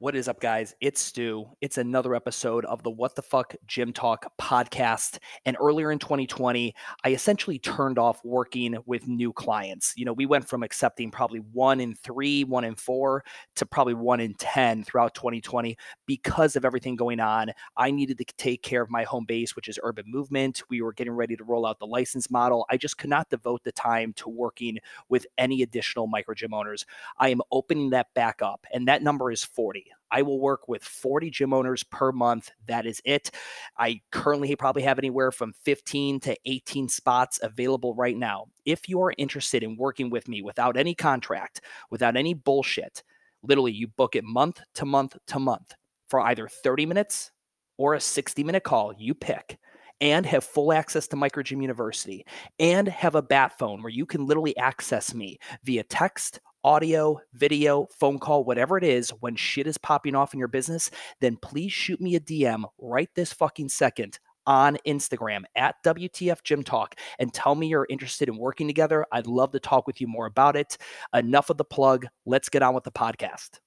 What is up, guys? It's Stu. It's another episode of the What the Fuck Gym Talk podcast. And earlier in 2020, I essentially turned off working with new clients. You know, we went from accepting probably 1 in 3, 1 in 4 to probably 1 in 10 throughout 2020 because of everything going on. I needed to take care of my home base, which is Urban Movement. We were getting ready to roll out the license model. I just could not devote the time to working with any additional micro gym owners. I am opening that back up, and that number is 40. I will work with 40 gym owners per month. That is it. I currently probably have anywhere from 15 to 18 spots available right now. If you are interested in working with me without any contract, without any bullshit, literally you book it month to month to month for either 30 minutes or a 60-minute call, you pick, and have full access to Micro Gym University, and have a bat phone where you can literally access me via text, audio, video, phone call, whatever it is, when shit is popping off in your business, then please shoot me a DM right this fucking second on Instagram at WTF Gym Talk and tell me you're interested in working together. I'd love to talk with you more about it. Enough of the plug. Let's get on with the podcast.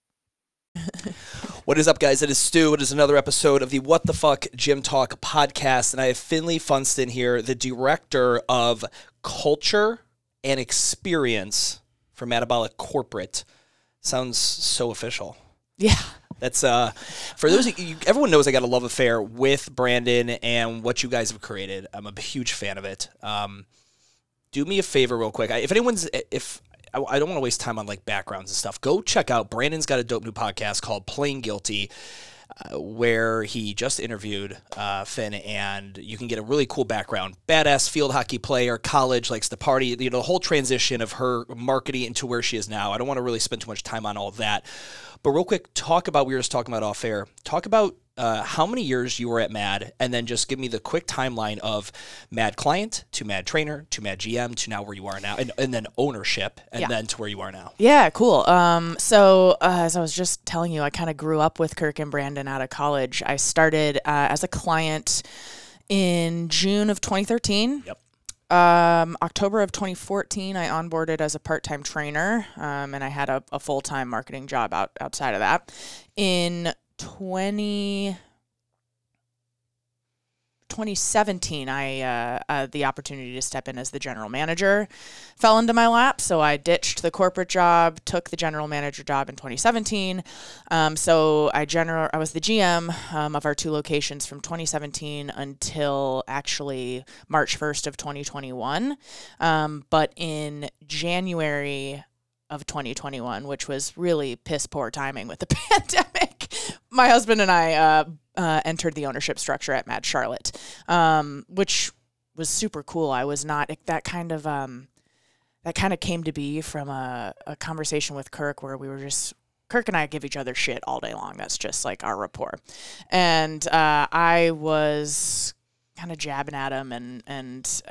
What is up, guys? It is Stu. It is another episode of the What the Fuck Gym Talk podcast, and I have Finley Funston here, the director of culture and experience for Metabolic Corporate. Sounds so official. Yeah. That's, for those of you, everyone knows I got a love affair with Brandon and what you guys have created. I'm a huge fan of it. Do me a favor real quick. I don't want to waste time on like backgrounds and stuff. Go check out, Brandon's got a dope new podcast called Playing Guilty, where he just interviewed Finn, and you can get a really cool background. Badass field hockey player, college, likes to party, you know, the whole transition of her marketing into where she is now. I don't want to really spend too much time on all that. But real quick, talk about, we were just talking about off air, talk about how many years you were at MAD, and then just give me the quick timeline of MAD client to MAD trainer to MAD GM to now where you are now, and then ownership, and then to where you are now. Yeah, cool. As I was just telling you, I kind of grew up with Kirk and Brandon out of college. I started as a client in June of 2013. Yep. October of 2014, I onboarded as a part-time trainer, and I had a full-time marketing job outside of that. In 2017, the opportunity to step in as the general manager fell into my lap. So I ditched the corporate job, took the general manager job in 2017. I was the GM of our 2 locations from 2017 until actually March 1st of 2021. But in January of 2021, which was really piss poor timing with the pandemic, my husband and I entered the ownership structure at MAD Charlotte, which was super cool. I was not that kind of came to be from a conversation with Kirk, where Kirk and I give each other shit all day long. That's just like our rapport. And I was kind of jabbing at him and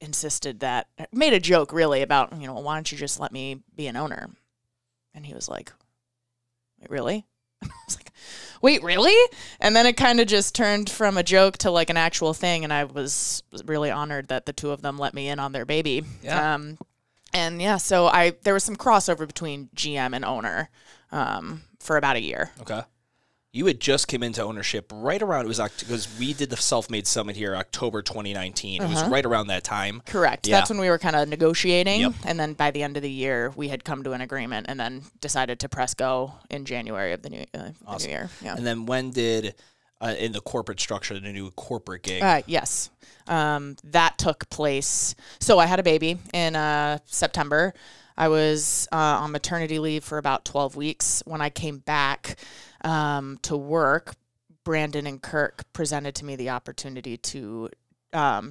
insisted that, made a joke really about, you know, why don't you just let me be an owner? And he was like, wait, really? I was like, wait, really? And then it kind of just turned from a joke to like an actual thing. And I was really honored that the 2 of them let me in on their baby. Yeah. So there was some crossover between GM and owner for about a year. Okay. You had just came into ownership right around, because we did the Self-Made Summit here, October 2019. It was right around that time. Correct. Yeah. That's when we were kind of negotiating. Yep. And then by the end of the year, we had come to an agreement and then decided to press go in January of the new year. Yeah. And then when did, in the corporate structure, the new corporate gig? Yes. That took place. So I had a baby in September. I was on maternity leave for about 12 weeks. When I came back to work, Brandon and Kirk presented to me the opportunity to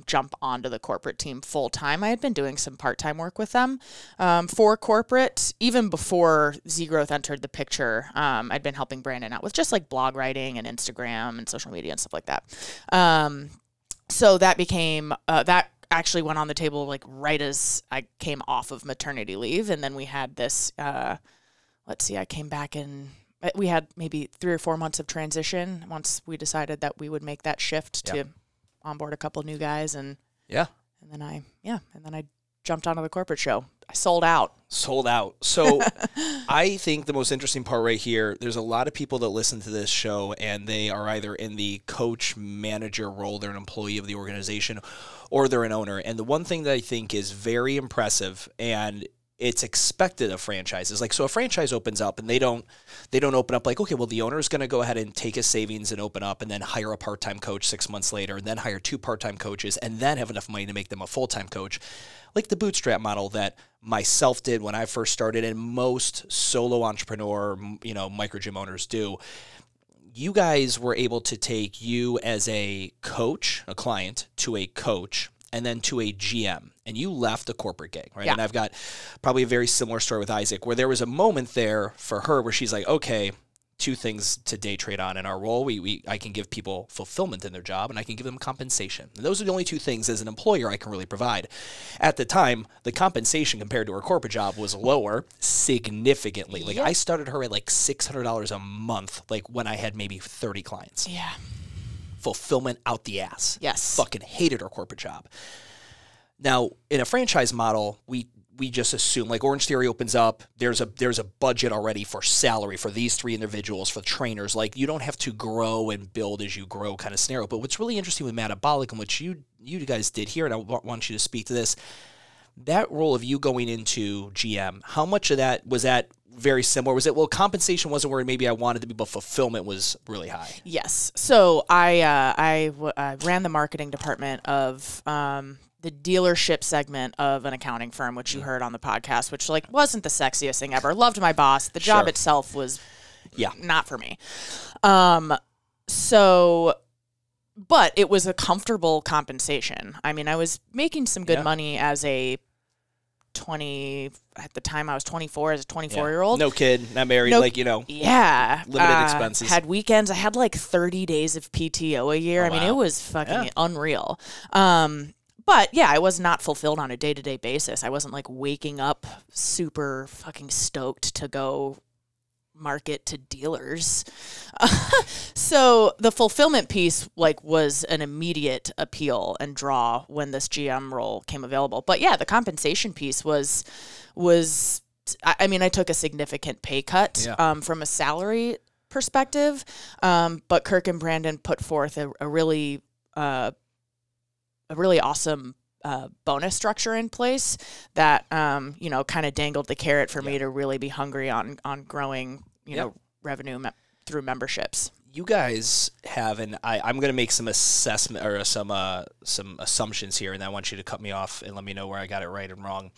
jump onto the corporate team full time. I had been doing some part time work with them for corporate even before Z-Growth entered the picture. I'd been helping Brandon out with just like blog writing and Instagram and social media and stuff like that. So that became that actually went on the table like right as I came off of maternity leave, and then we had this. I came back in. We had maybe 3 or 4 months of transition once we decided that we would make that shift to onboard a couple new guys, and then I jumped onto the corporate show. I sold out. Sold out. So I think the most interesting part right here, there's a lot of people that listen to this show and they are either in the coach manager role, they're an employee of the organization, or they're an owner. And the one thing that I think is very impressive, and it's expected of franchises. Like, so a franchise opens up and they don't open up like, okay, well, the owner is going to go ahead and take his savings and open up and then hire a part-time coach 6 months later and then hire 2 part-time coaches and then have enough money to make them a full-time coach. Like the bootstrap model that myself did when I first started and most solo entrepreneur, you know, micro gym owners do. You guys were able to take you as a coach, a client, to a coach, and then to a GM, and you left the corporate gig, right? Yeah. And I've got probably a very similar story with Isaac, where there was a moment there for her where she's like, okay, 2 things to day trade on in our role. I can give people fulfillment in their job, and I can give them compensation. And those are the only 2 things as an employer I can really provide. At the time, the compensation compared to her corporate job was lower significantly. Like, I started her at like $600 a month, like when I had maybe 30 clients. Yeah. Fulfillment out the ass. Yes. Fucking hated our corporate job. Now, in a franchise model, we just assume, like, Orange Theory opens up, there's a budget already for salary for these 3 individuals, for trainers. Like, you don't have to grow and build as you grow kind of scenario. But what's really interesting with Metabolic and what you guys did here, and I want you to speak to this, that role of you going into GM, how much of that was that very similar? Was it, well, compensation wasn't where maybe I wanted to be, but fulfillment was really high? Yes. So I ran the marketing department of the dealership segment of an accounting firm, which you heard on the podcast, which, like, wasn't the sexiest thing ever. Loved my boss. The job itself was not for me. But it was a comfortable compensation. I mean, I was making some good money as a 20, at the time I was 24, as a 24-year-old. No kid, not married, like, you know. Yeah. Limited expenses. Had weekends. I had like 30 days of PTO a year. Oh, I mean, it was fucking unreal. But yeah, I was not fulfilled on a day-to-day basis. I wasn't like waking up super fucking stoked to go market to dealers. So the fulfillment piece, like, was an immediate appeal and draw when this GM role came available. But yeah, the compensation piece was, I mean, I took a significant pay cut from a salary perspective. But Kirk and Brandon put forth a really awesome bonus structure in place that, you know, kind of dangled the carrot for me to really be hungry on growing, you know, revenue through memberships. You guys have, and I'm going to make some assessment or some assumptions here, and I want you to cut me off and let me know where I got it right and wrong.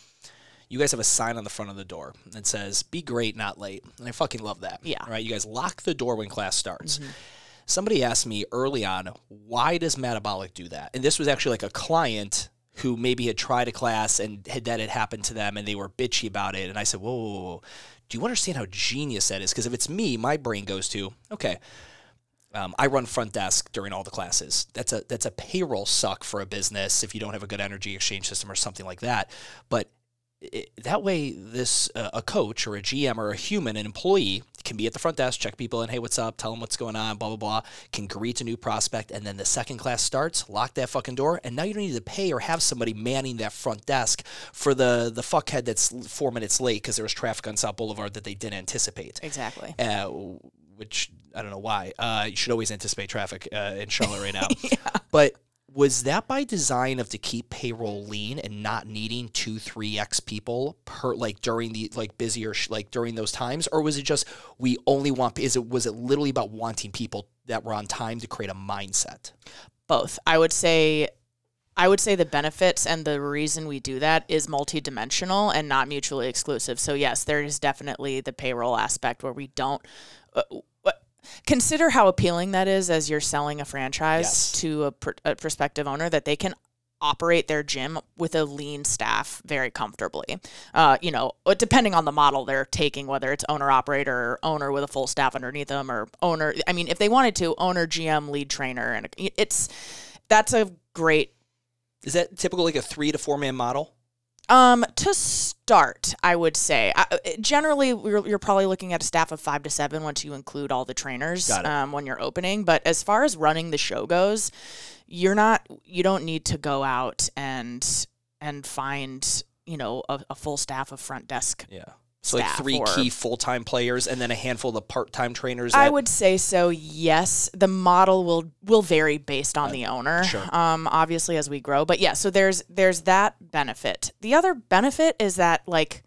You guys have a sign on the front of the door that says, "Be great, not late." And I fucking love that. Yeah. Right. You guys lock the door when class starts. Mm-hmm. Somebody asked me early on, why does Metabolic do that? And this was actually like a client who maybe had tried a class and that had happened to them and they were bitchy about it. And I said, whoa, do you understand how genius that is? Because if it's me, my brain goes to, okay, I run front desk during all the classes. That's a payroll suck for a business if you don't have a good energy exchange system or something like that. But that way, this a coach or a GM or a human, an employee, can be at the front desk, check people in, hey, what's up, tell them what's going on, blah, blah, blah, can greet a new prospect, and then the second class starts, lock that fucking door, and now you don't need to pay or have somebody manning that front desk for the fuckhead that's 4 minutes late because there was traffic on South Boulevard that they didn't anticipate. Exactly. Which, I don't know why. You should always anticipate traffic in Charlotte right now. But was that by design of to keep payroll lean and not needing 2-3x people per, like, during the, like, busier, like, during those times? Or was it just, we only want, was it literally about wanting people that were on time to create a mindset? Both. I would say the benefits and the reason we do that is multidimensional and not mutually exclusive. So yes, there is definitely the payroll aspect where we don't, consider how appealing that is as you're selling a franchise to a prospective owner, that they can operate their gym with a lean staff very comfortably. You know, depending on the model they're taking, whether it's owner-operator or owner with a full staff underneath them, or owner, I mean, if they wanted to, owner, GM, lead trainer, and that's a great. Is that typical, like a 3- to 4-man model? To start, I would say, generally you're probably looking at a staff of 5 to 7 once you include all the trainers, when you're opening. But as far as running the show goes, you don't need to go out and find you know, a full staff of front desk. Yeah. So like three key full-time players and then a handful of part-time trainers. I would say so, yes. The model will vary based on the owner, sure. Obviously, as we grow. But yeah, so there's that benefit. The other benefit is that, like,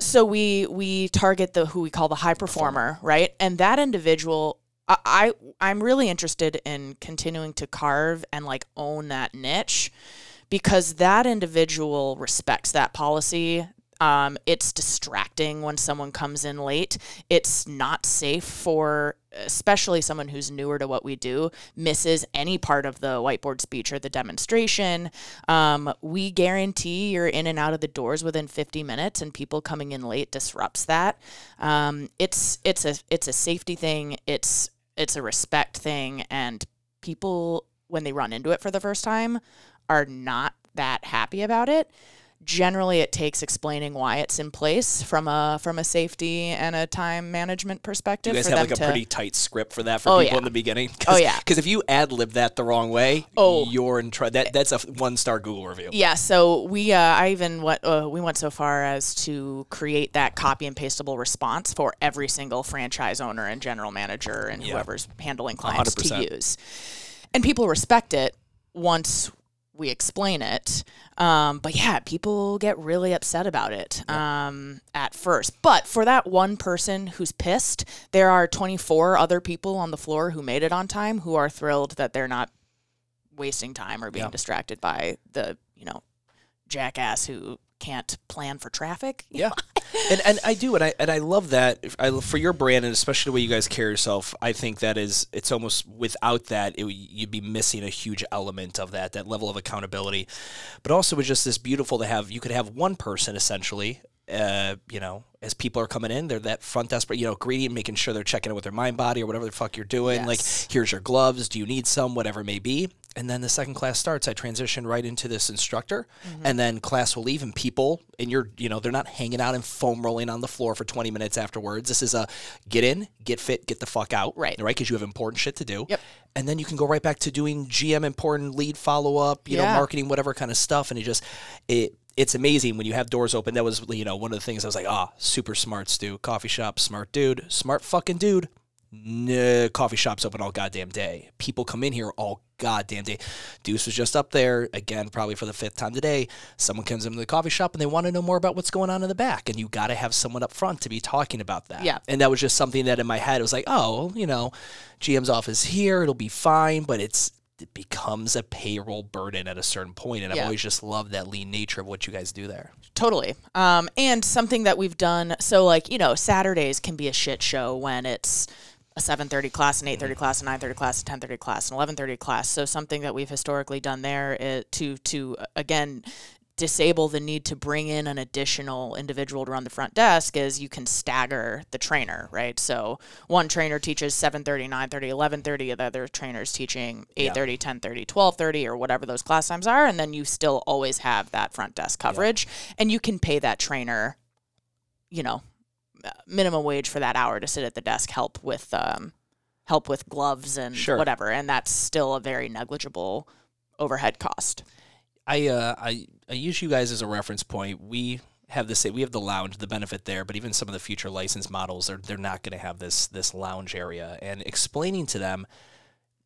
so we target the who we call the high performer, right? And that individual, I'm really interested in continuing to carve and, like, own that niche because that individual respects that policy. It's distracting when someone comes in late. It's not safe for, especially someone who's newer to what we do, misses any part of the whiteboard speech or the demonstration. We guarantee you're in and out of the doors within 50 minutes, and people coming in late disrupts that. It's a safety thing. It's a respect thing, and people, when they run into it for the first time, are not that happy about it. Generally, it takes explaining why it's in place from a safety and a time management perspective. You guys have like a pretty tight script for that for people in the beginning. Oh yeah, because if you ad lib that the wrong way, you're in trouble. That's a 1-star Google review. Yeah, so we went so far as to create that copy and pastable response for every single franchise owner and general manager and whoever's handling clients 100%. To use, and people respect it once we explain it. But yeah, people get really upset about it at first. But for that one person who's pissed, there are 24 other people on the floor who made it on time who are thrilled that they're not wasting time or being distracted by the, jackass who can't plan for traffic. Yeah. and I do. And I love that for your brand, and especially the way you guys carry yourself. I think that it's almost without that, you'd be missing a huge element of that level of accountability, but also it's just this beautiful to have, you could have one person essentially, as people are coming in, they're that front desk, greeting, making sure they're checking in with their mind, body, or whatever the fuck you're doing. Yes. Like, here's your gloves. Do you need some? Whatever it may be. And then the second class starts. I transition right into this instructor, and then class will leave, and people, and they're not hanging out and foam rolling on the floor for 20 minutes afterwards. This is a get in, get fit, get the fuck out, right? Because you have important shit to do. Yep. And then you can go right back to doing GM important lead follow up, you know, marketing, whatever kind of stuff, and it's amazing when you have doors open. That was one of the things I was like, super smart, Stu. Coffee shop, smart dude, smart fucking dude. No, coffee shops open all goddamn day. People come in here all goddamn day. Deuce was just up there, again, probably for the 5th time today. Someone comes into the coffee shop and they want to know more about what's going on in the back. And you got to have someone up front to be talking about that. Yeah. And that was just something that in my head, it was like, GM's office here, it'll be fine, but it becomes a payroll burden at a certain point. And I've always just loved that lean nature of what you guys do there. Totally. And something that we've done, so Saturdays can be a shit show when it's a 7:30 class, an 8:30 class, a 9:30 class, a 10:30 class, an 11:30 class. So something that we've historically done there is to disable the need to bring in an additional individual to run the front desk is you can stagger the trainer, right? So one trainer teaches 7:30, 9:30, 11:30, the other trainer's teaching 8:30, 10:30, 12:30, or whatever those class times are, and then you still always have that front desk coverage, and you can pay that trainer, minimum wage for that hour to sit at the desk, help with gloves and whatever, and that's still a very negligible overhead cost. I use you guys as a reference point. We have the lounge, the benefit there, but even some of the future license models they're not going to have this lounge area. And explaining to them,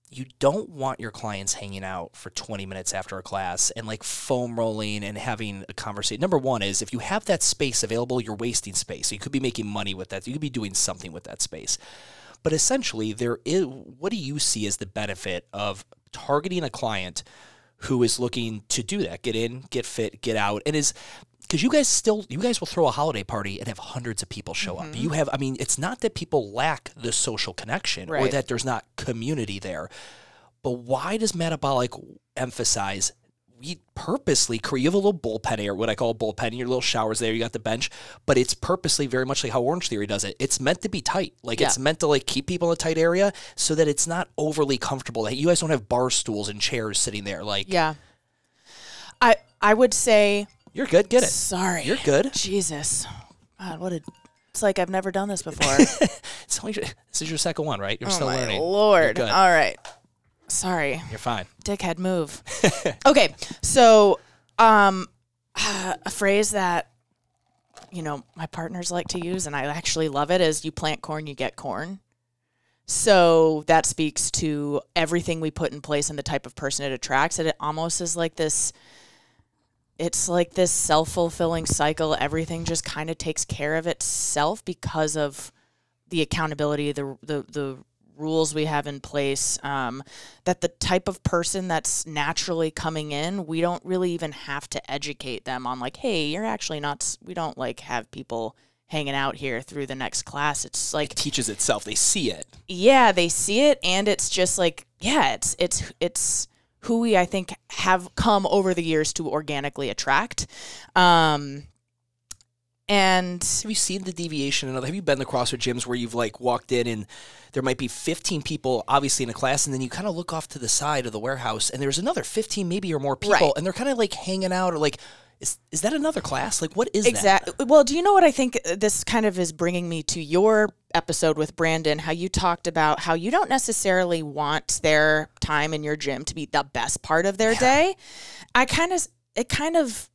you don't want your clients hanging out for 20 minutes after a class and foam rolling and having a conversation. Number one is if you have that space available, you're wasting space. So you could be making money with that. You could be doing something with that space. But essentially, what do you see as the benefit of targeting a client who is looking to do that? Get in, get fit, get out. And because you guys will throw a holiday party and have hundreds of people show up. It's not that people lack the social connection or that there's not community there, but why does Metabolic emphasize we purposely create, you have a little bullpen area, what I call a bullpen, your little showers there, you got the bench, but it's purposely very much like how Orange Theory does it. It's meant to be tight. It's meant to keep people in a tight area so that it's not overly comfortable. Like, you guys don't have bar stools and chairs sitting there. I would say... You're good. Get it. Sorry. You're good. Jesus. God, it's like I've never done this before. This is your second one, right? You're still learning. Oh, my Lord. All right. Sorry. You're fine. Dickhead move. Okay. So a phrase that, you know, my partners like to use, and I actually love it, is you plant corn, you get corn. So that speaks to everything we put in place and the type of person it attracts. And it almost is like this, it's like this self-fulfilling cycle. Everything just kind of takes care of itself because of the accountability, the rules we have in place, that the type of person that's naturally coming in, we don't really even have to educate them on like, hey, you're actually not, we don't like have people hanging out here through the next class. It's like it teaches itself. They see it. Yeah, they see it. And it's just like, yeah, it's who we, I think, have come over the years to organically attract. And have you seen the deviation? Have you been to CrossFit gyms where you've like walked in and there might be 15 people obviously in a class, and then you kind of look off to the side of the warehouse and there's another 15 maybe or more people, right, and they're kind of like hanging out, or like, is that another class? Like, what is exactly that? Well, do you know what I think this kind of is bringing me to your episode with Brandon, how you talked about how you don't necessarily want their time in your gym to be the best part of their day. It kind of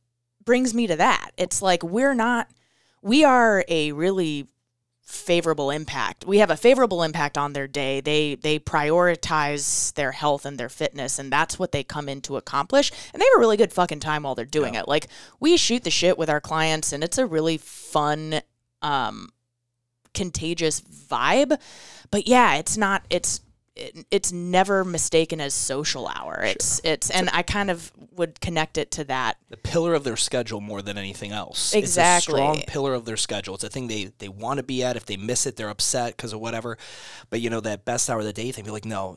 brings me to that. It's like, we are a really favorable impact. We have a favorable impact on their day. They prioritize their health and their fitness, and that's what they come in to accomplish. And they have a really good fucking time while they're doing it. Like, we shoot the shit with our clients, and it's a really fun, contagious vibe. But yeah, it's never mistaken as social hour. Sure. And I kind of would connect it to that. The pillar of their schedule more than anything else. Exactly. It's a strong pillar of their schedule. It's a thing they want to be at. If they miss it, they're upset because of whatever. But, you know, that best hour of the day thing, be like, no,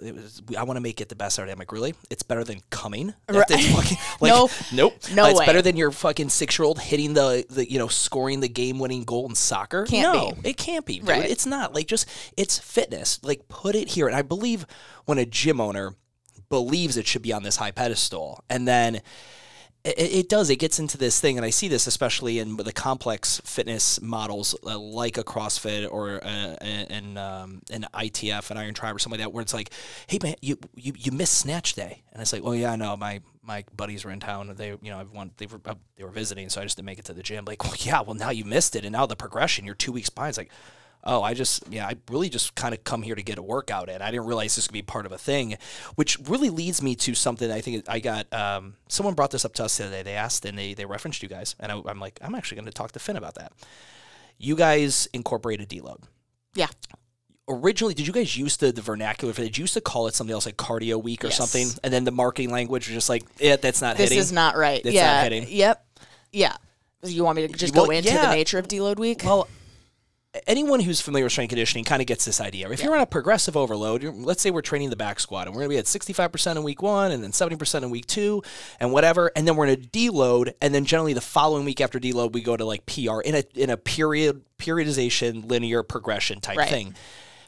I want to make it the best hour of the day. I'm like, really? It's better than coming? Right. It's fucking, like, nope. No it's way. Better than your fucking 6-year-old hitting the you know, scoring the game-winning goal in soccer? Can't be. It can't be, dude. Right. It's not. Like, just, it's fitness. Like, put it here. And I believe when a gym owner believes it should be on this high pedestal, and then it gets into this thing, and I see this especially in the complex fitness models like a CrossFit or an ITF, an Iron Tribe, or something like that, where it's like, hey man, you missed snatch day, and it's like, oh yeah, I know, my buddies were in town. They, you know, they were visiting, so I just didn't make it to the gym. Like, well, yeah, well now you missed it, and now the progression, you're 2 weeks behind. It's like, oh, I really just kind of come here to get a workout in. I didn't realize this could be part of a thing, which really leads me to something I think I got, someone brought this up to us the other day. They asked, and they referenced you guys. And I'm like, I'm actually going to talk to Finn about that. You guys incorporated deload. Yeah. Originally, did you guys use the vernacular for that? Did you used to call it something else like cardio week or something? And then the marketing language was just like, that's not hitting. This is not right. That's not hitting. Yep. Yeah. You want me to just go into the nature of deload week? Well, anyone who's familiar with strength conditioning kind of gets this idea. If you're on a progressive overload, let's say we're training the back squat, and we're going to be at 65% in week one, and then 70% in week two, and whatever, and then we're going to deload, and then generally the following week after deload, we go to like PR in a periodization, linear progression type thing.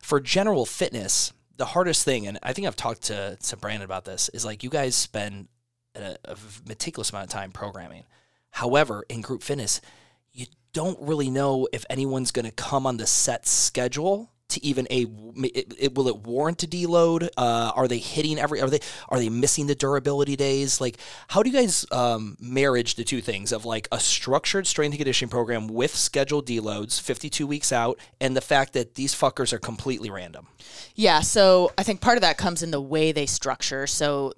For general fitness, the hardest thing, and I think I've talked to Brandon about this, is like you guys spend a meticulous amount of time programming. However, in group fitness, don't really know if anyone's going to come on the set schedule to even will it warrant a deload? Are they hitting are they missing the durability days? Like, how do you guys marriage the two things of like a structured strength and conditioning program with scheduled deloads 52 weeks out, and the fact that these fuckers are completely random? Yeah. So I think part of that comes in the way they structure. So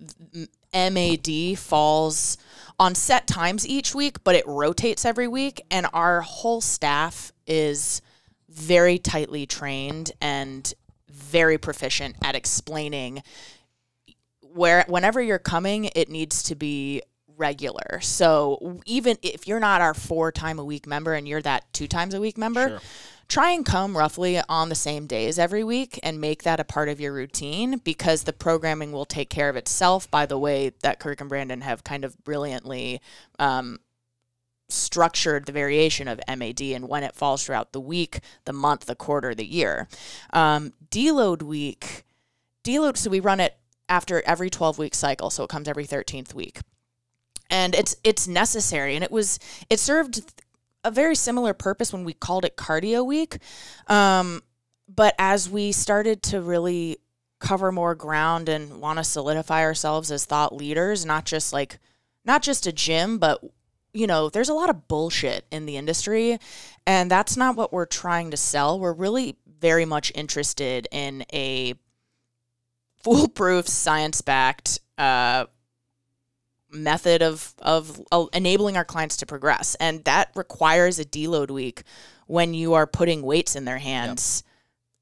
MAD falls on set times each week, but it rotates every week, and our whole staff is very tightly trained and very proficient at explaining whenever you're coming, it needs to be regular. So even if you're not our 4-time-a-week member and you're that 2-times-a-week member, try and come roughly on the same days every week and make that a part of your routine, because the programming will take care of itself by the way that Kirk and Brandon have kind of brilliantly structured the variation of MAD and when it falls throughout the week, the month, the quarter, the year. Deload week, so we run it after every 12-week cycle, so it comes every 13th week. And it's necessary, and it served a very similar purpose when we called it cardio week. But as we started to really cover more ground and want to solidify ourselves as thought leaders, not just a gym, but you know, there's a lot of bullshit in the industry, and that's not what we're trying to sell. We're really very much interested in a foolproof, science-backed method of enabling our clients to progress. And that requires a deload week when you are putting weights in their hands. Yep.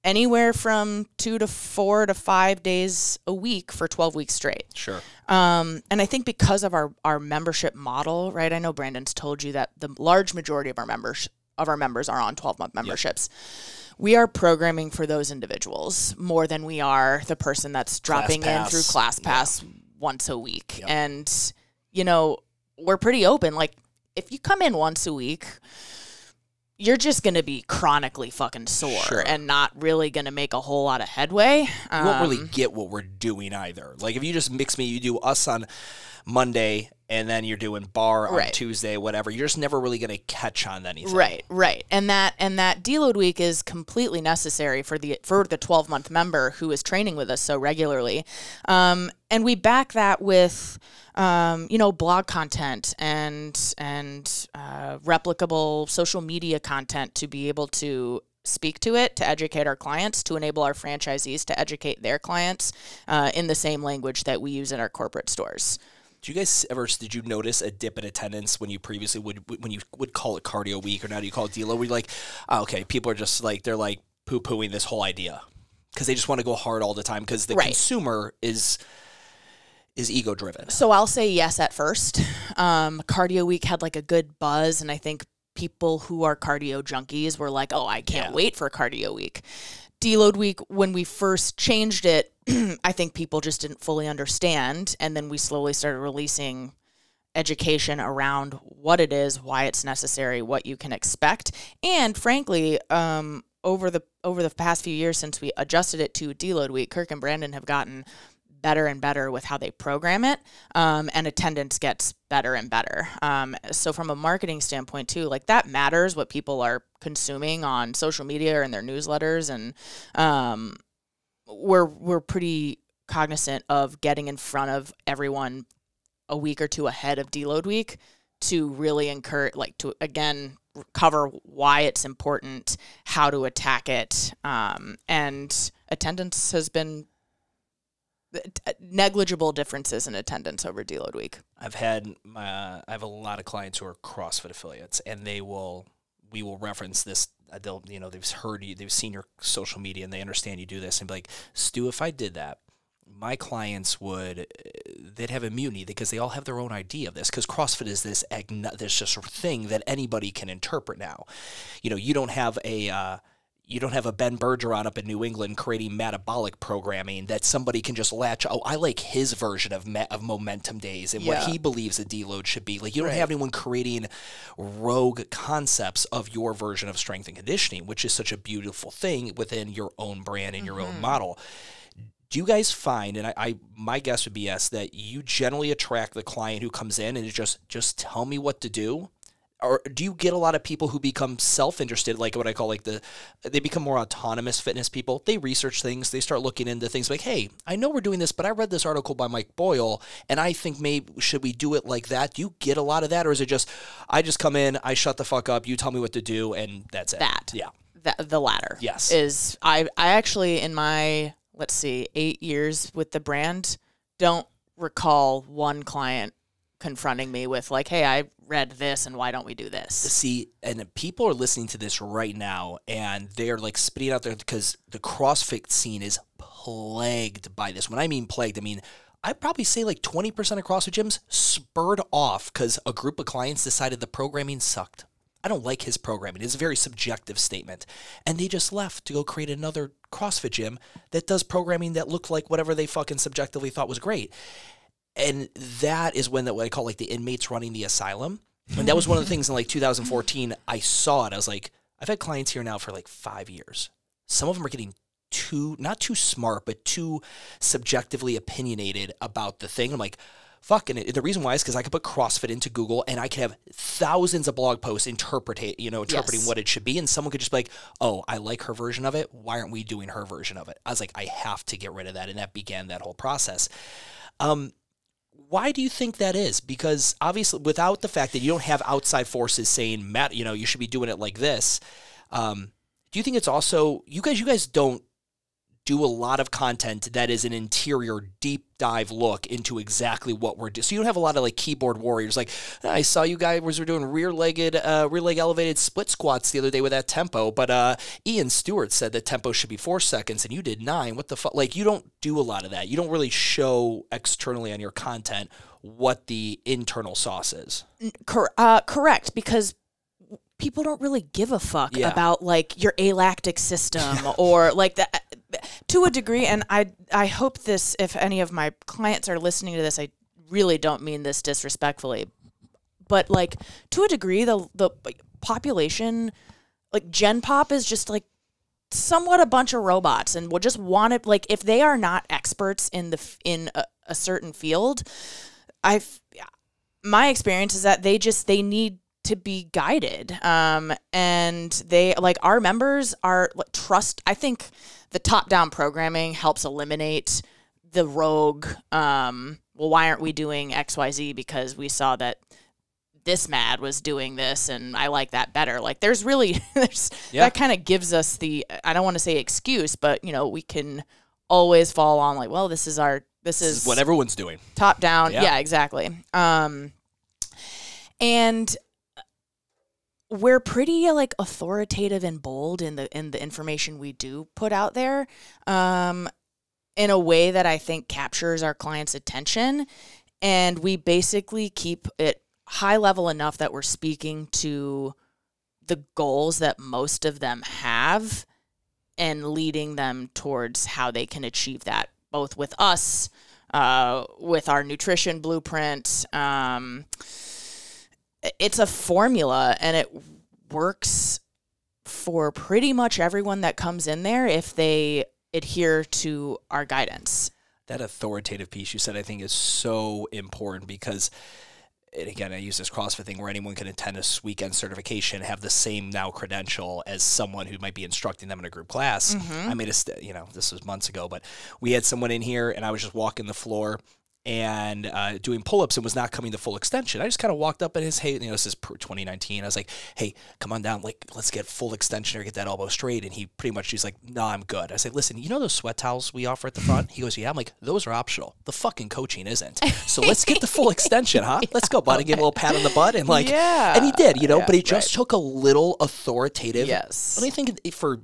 Anywhere from 2 to 4 to 5 days a week for 12 weeks straight. Sure. And I think because of our membership model, right? I know Brandon's told you that the large majority of our members are on 12-month memberships. Yep. We are programming for those individuals more than we are the person that's dropping in through ClassPass once a week. Yep. And, you know, we're pretty open. Like, if you come in once a week, you're just going to be chronically fucking sore and not really going to make a whole lot of headway. You won't really get what we're doing either. Like, if you just you do us on Monday and then you're doing bar on Tuesday, whatever, you're just never really going to catch on anything. Right. And that deload week is completely necessary for the 12-month member who is training with us so regularly. And we back that with, blog content and replicable social media content to be able to speak to it, to educate our clients, to enable our franchisees to educate their clients in the same language that we use in our corporate stores. Do you guys ever, did you notice a dip in attendance when you previously would call it cardio week, or now do you call it deload? We're like, oh, okay, people are just like, they're like poo-pooing this whole idea because they just want to go hard all the time because the consumer is ego driven. So I'll say yes at first. Cardio week had like a good buzz, and I think people who are cardio junkies were like, oh, I can't wait for cardio week. Deload week, when we first changed it, I think people just didn't fully understand. And then we slowly started releasing education around what it is, why it's necessary, what you can expect. And frankly, over the past few years since we adjusted it to deload week, Kirk and Brandon have gotten better and better with how they program it, and attendance gets better and better. So from a marketing standpoint too, like, that matters what people are consuming on social media or in their newsletters, and we're pretty cognizant of getting in front of everyone a week or two ahead of deload week to really cover why it's important, how to attack it, and attendance has been negligible differences in attendance over deload week. I have a lot of clients who are CrossFit affiliates, and we will reference this. They've heard you, they've seen your social media, and they understand you do this, and be like, Stu, if I did that, my clients they'd have immunity because they all have their own idea of this, because CrossFit is this just thing that anybody can interpret now. You know, you don't have a Ben Bergeron up in New England creating metabolic programming that somebody can just latch. Oh, I like his version of momentum days and what he believes a deload should be. Like, you don't have anyone creating rogue concepts of your version of strength and conditioning, which is such a beautiful thing within your own brand and your own model. Do you guys find, and my guess would be yes, that you generally attract the client who comes in and is just tell me what to do? Or do you get a lot of people who become self-interested, like what I call they become more autonomous fitness people? They research things. They start looking into things like, hey, I know we're doing this, but I read this article by Mike Boyle, and I think maybe should we do it like that? Do you get a lot of that? Or is it just, I just come in, I shut the fuck up, you tell me what to do, and that's it? The latter. Yes. Is I actually, in my, 8 years with the brand, don't recall one client confronting me with like, hey, I read this and why don't we do this? See, and people are listening to this right now and they're like spitting out there because the CrossFit scene is plagued by this. When I mean plagued, I mean, I'd probably say like 20% of CrossFit gyms spurred off because a group of clients decided the programming sucked. I don't like his programming. It's a very subjective statement. And they just left to go create another CrossFit gym that does programming that looked like whatever they fucking subjectively thought was great. And that is when what I call like the inmates running the asylum. And that was one of the things in like 2014, I saw it. I was like, I've had clients here now for like 5 years. Some of them are getting not too smart, but too subjectively opinionated about the thing. I'm like, fuck. And the reason why is because I could put CrossFit into Google and I could have thousands of blog posts interpreting what it should be. And someone could just be like, oh, I like her version of it. Why aren't we doing her version of it? I was like, I have to get rid of that. And that began that whole process. Why do you think that is? Because obviously without the fact that you don't have outside forces saying, Matt, you know, you should be doing it like this. Do you think it's also, you guys don't do a lot of content that is an interior deep dive look into exactly what we're doing. So you don't have a lot of like keyboard warriors. Like I saw you guys were doing rear leg elevated split squats the other day with that tempo, but Ian Stewart said that tempo should be 4 seconds and you did 9. What the fuck? Like you don't do a lot of that. You don't really show externally on your content what the internal sauce is. Correct. Because people don't really give a fuck about like your alactic system or like that to a degree. And I hope this, if any of my clients are listening to this, I really don't mean this disrespectfully, but like to a degree, the population, like Gen Pop is just like somewhat a bunch of robots and will just want it. Like if they are not experts in a certain field, my experience is that they need to be guided. And they like our members are like, trust. I think the top-down programming helps eliminate the rogue. Well, why aren't we doing XYZ? Because we saw that this MAD was doing this and I like that better. Like there's really, that kind of gives us the, I don't want to say excuse, but you know, we can always fall on like, well, this is what everyone's doing. Top down. Yeah, exactly. And we're pretty like authoritative and bold in the information we do put out there, in a way that I think captures our clients' attention. And we basically keep it high level enough that we're speaking to the goals that most of them have and leading them towards how they can achieve that, both with us, with our nutrition blueprint, it's a formula and it works for pretty much everyone that comes in there if they adhere to our guidance. That authoritative piece you said, I think, is so important because, and again, I use this CrossFit thing where anyone can attend a weekend certification, have the same now credential as someone who might be instructing them in a group class. Mm-hmm. I made this was months ago, but we had someone in here and I was just walking the floor and doing pull-ups and was not coming to full extension. I just kind of walked up at his, hey, you know, this is 2019. I was like, hey, come on down. Like, let's get full extension or get that elbow straight. And he pretty much, he's like, no, I'm good. I said, listen, you know those sweat towels we offer at the front? He goes, yeah. I'm like, those are optional. The fucking coaching isn't. So let's get the full extension, huh? Let's go, buddy. Okay. Give a little pat on the butt. And like, and he did, you know, but he just took a little authoritative. Yes. And I think for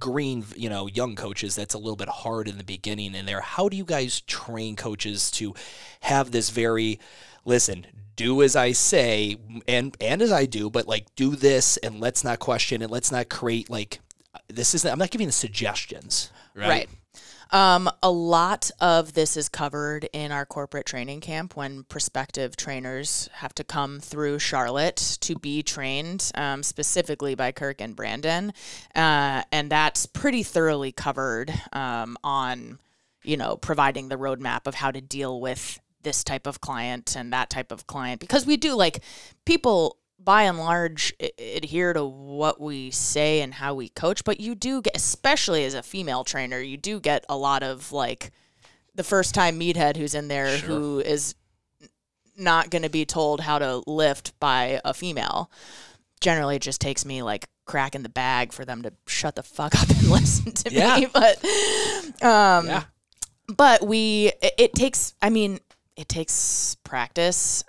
green, you know, young coaches, that's a little bit hard in the beginning in there. How do you guys train coaches to have this very, listen, do as I say and as I do, but like do this and let's not question and let's not create like, this isn't, I'm not giving the suggestions. Right. A lot of this is covered in our corporate training camp when prospective trainers have to come through Charlotte to be trained, specifically by Kirk and Brandon. And that's pretty thoroughly covered, on, you know, providing the roadmap of how to deal with this type of client and that type of client, because we do like people by and large adhere to what we say and how we coach, but you do get, especially as a female trainer, you do get a lot of like the first time meathead who's in there who is not going to be told how to lift by a female. Generally it just takes me like crack in the bag for them to shut the fuck up and listen to me. But, but it takes practice.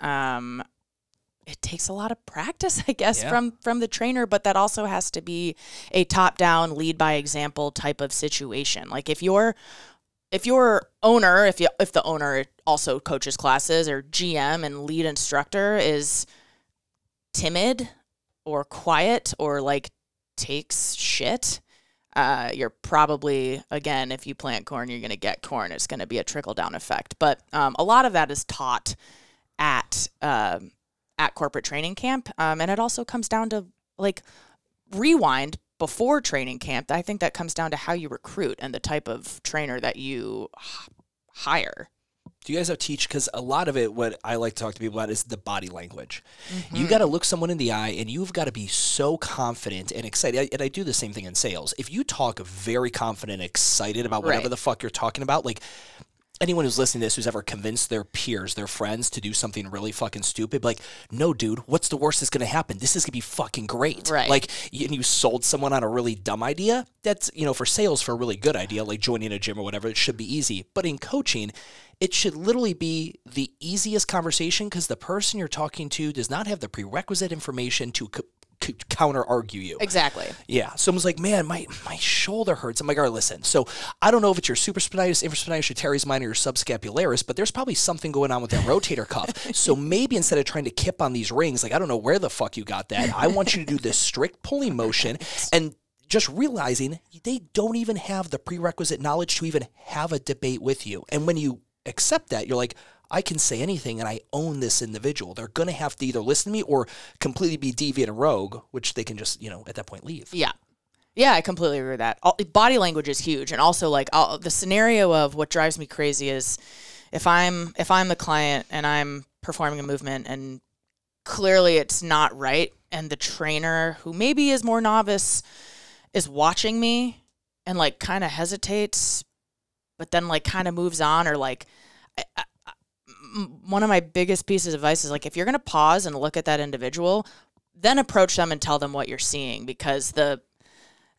It takes a lot of practice, I guess, from the trainer, but that also has to be a top-down, lead-by-example type of situation. Like if the owner also coaches classes, or GM and lead instructor is timid or quiet or like takes shit, you're probably, again, if you plant corn, you're going to get corn. It's going to be a trickle-down effect. But a lot of that is taught at corporate training camp. And it also comes down to like rewind before training camp. I think that comes down to how you recruit and the type of trainer that you hire. Do you guys have teach? Because a lot of it, what I like to talk to people about is the body language. Mm-hmm. You got to look someone in the eye and you've got to be so confident and excited. And I do the same thing in sales. If you talk very confident, excited about whatever the fuck you're talking about, like anyone who's listening to this who's ever convinced their peers, their friends, to do something really fucking stupid, like, no, dude, what's the worst that's going to happen? This is going to be fucking great. Right. Like, you sold someone on a really dumb idea. That's, you know, for sales, for a really good idea, like joining a gym or whatever, it should be easy. But in coaching, it should literally be the easiest conversation because the person you're talking to does not have the prerequisite information to counter argue you. Exactly. Yeah. Someone's like, man, my shoulder hurts. I'm like, all right, listen. So I don't know if it's your supraspinatus, infraspinatus, your teres minor, or subscapularis, but there's probably something going on with that rotator cuff. So maybe instead of trying to kip on these rings, like, I don't know where the fuck you got that. I want you to do this strict pulley motion, and just realizing they don't even have the prerequisite knowledge to even have a debate with you. And when you accept that, you're like, I can say anything and I own this individual. They're going to have to either listen to me or completely be deviant and rogue, which they can just, you know, at that point leave. Yeah. Yeah, I completely agree with that. Body language is huge. And also, like, the scenario of what drives me crazy is if I'm the client and I'm performing a movement and clearly it's not right, and the trainer, who maybe is more novice, is watching me and, like, kind of hesitates, but then, like, kind of moves on, or, like, one of my biggest pieces of advice is, like, if you're going to pause and look at that individual, then approach them and tell them what you're seeing, because the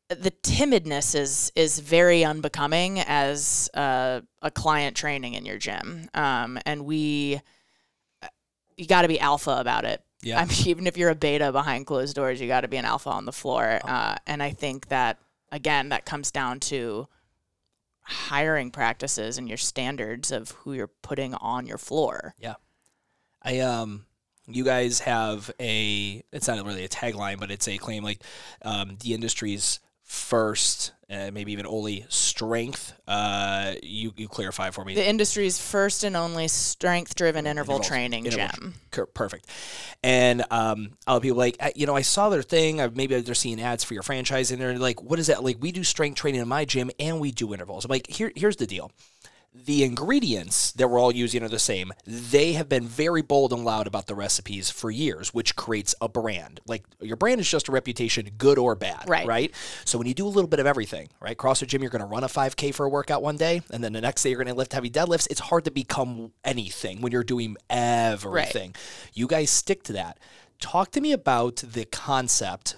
timidness is very unbecoming as a client training in your gym. And you got to be alpha about it. Yeah. I mean, even if you're a beta behind closed doors, you got to be an alpha on the floor. And I think that, again, that comes down to hiring practices and your standards of who you're putting on your floor. Yeah. You guys have it's not really a tagline, but it's a claim, like, the industry's first, maybe even only, strength. You clarify for me. The industry's first and only strength-driven interval training gym. Perfect. And I'll be like, you know, I saw their thing. Maybe they're seeing ads for your franchise, and they're like, what is that? Like, we do strength training in my gym, and we do intervals. I'm like, here's the deal. The ingredients that we're all using are the same. They have been very bold and loud about the recipes for years, which creates a brand. Like, your brand is just a reputation, good or bad, right? So when you do a little bit of everything, right? CrossFit Gym, you're going to run a 5K for a workout one day, and then the next day you're going to lift heavy deadlifts. It's hard to become anything when you're doing everything. Right. You guys stick to that. Talk to me about the concept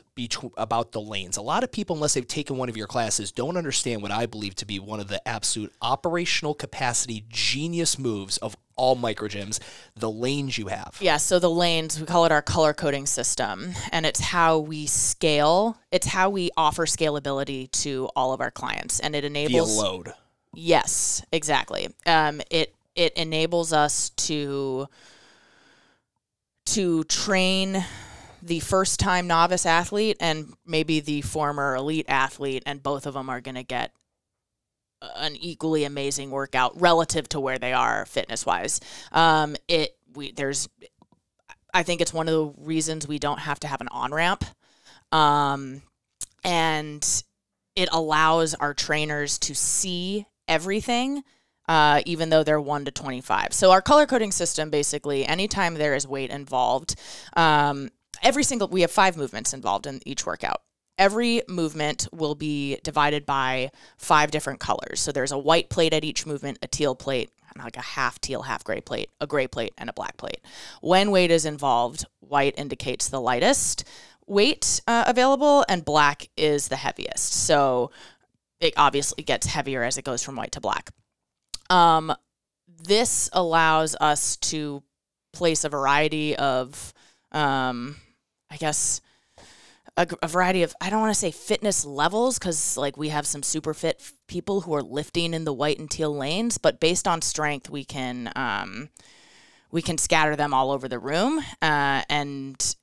about the lanes. A lot of people, unless they've taken one of your classes, don't understand what I believe to be one of the absolute operational capacity genius moves of all micro gyms, the lanes you have. Yeah, so the lanes, we call it our color coding system, and it's how we scale. It's how we offer scalability to all of our clients, and it enables... Via load. Yes, exactly. It enables us to train the first-time novice athlete and maybe the former elite athlete, and both of them are going to get an equally amazing workout relative to where they are fitness-wise. I think it's one of the reasons we don't have to have an on-ramp, and it allows our trainers to see everything. Even though they're 1 to 25. So our color coding system, basically, anytime there is weight involved, we have 5 movements involved in each workout. Every movement will be divided by 5 different colors. So there's a white plate at each movement, a teal plate, and like a half teal, half gray plate, a gray plate, and a black plate. When weight is involved, white indicates the lightest weight available, and black is the heaviest. So it obviously gets heavier as it goes from white to black. This allows us to place a variety of, I don't want to say fitness levels, because, like, we have some super fit people who are lifting in the white and teal lanes, but based on strength, we can scatter them all over the room, and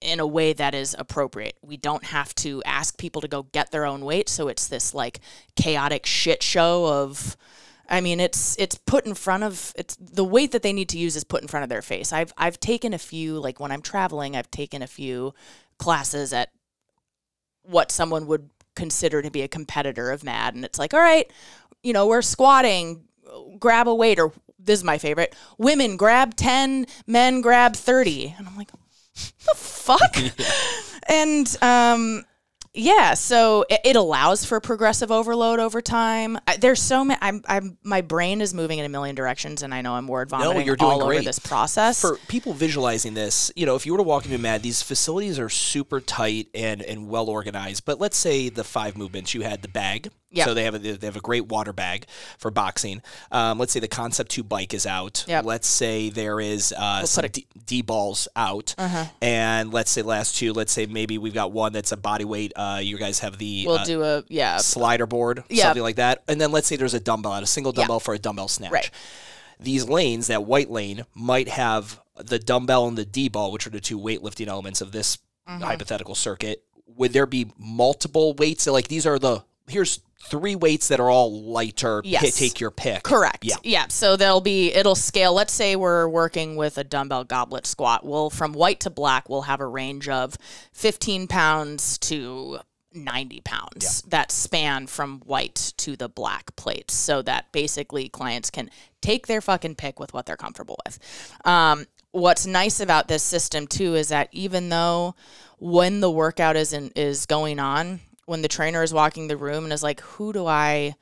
in a way that is appropriate. We don't have to ask people to go get their own weight. So it's this, like, chaotic shit show of... I mean, the weight that they need to use is put in front of their face. I've taken a few, like, when I'm traveling, I've taken a few classes at what someone would consider to be a competitor of MAD, and it's like, all right, you know, we're squatting, grab a weight, or this is my favorite, women grab 10, men grab 30, and I'm like, what the fuck? And Yeah, so it allows for progressive overload over time. There's so many. My brain is moving in a million directions, and I know I'm word vomiting over this process. For people visualizing this, you know, if you were to walk into MAD, these facilities are super tight and well organized. But let's say the 5 movements, you had the bag. Yep. So they have a great water bag for boxing. Let's say the Concept 2 bike is out. Yep. Let's say there is some D-balls out. Uh-huh. And let's say last two, let's say maybe we've got one that's a body weight. You guys have the slider board, something like that. And then let's say there's a dumbbell, a single dumbbell for a dumbbell snatch. Right. These lanes, that white lane, might have the dumbbell and the D-ball, which are the two weightlifting elements of this hypothetical circuit. Would there be multiple weights? So, like, these are the... Here's 3 weights that are all lighter. Yes. Take your pick. Correct. Yeah. Yeah. So it'll scale. Let's say we're working with a dumbbell goblet squat. We'll, from white to black, we'll have a range of 15 pounds to 90 pounds that span from white to the black plates, so that basically clients can take their fucking pick with what they're comfortable with. What's nice about this system too is that even though when the workout is going on, when the trainer is walking the room and is like, who do I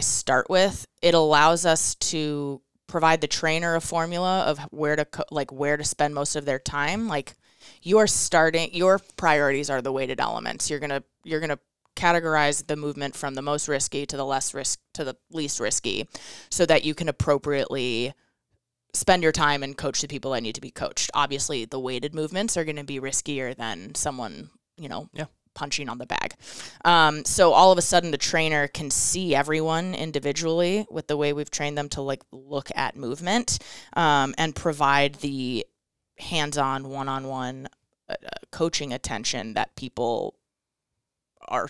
start with? It allows us to provide the trainer a formula of where to spend most of their time. Like, your priorities are the weighted elements. You're going to categorize the movement from the most risky to the least risky, so that you can appropriately spend your time and coach the people that need to be coached. Obviously, the weighted movements are going to be riskier than someone, punching on the bag. So all of a sudden the trainer can see everyone individually with the way we've trained them to look at movement, and provide the hands-on, one-on-one coaching attention that people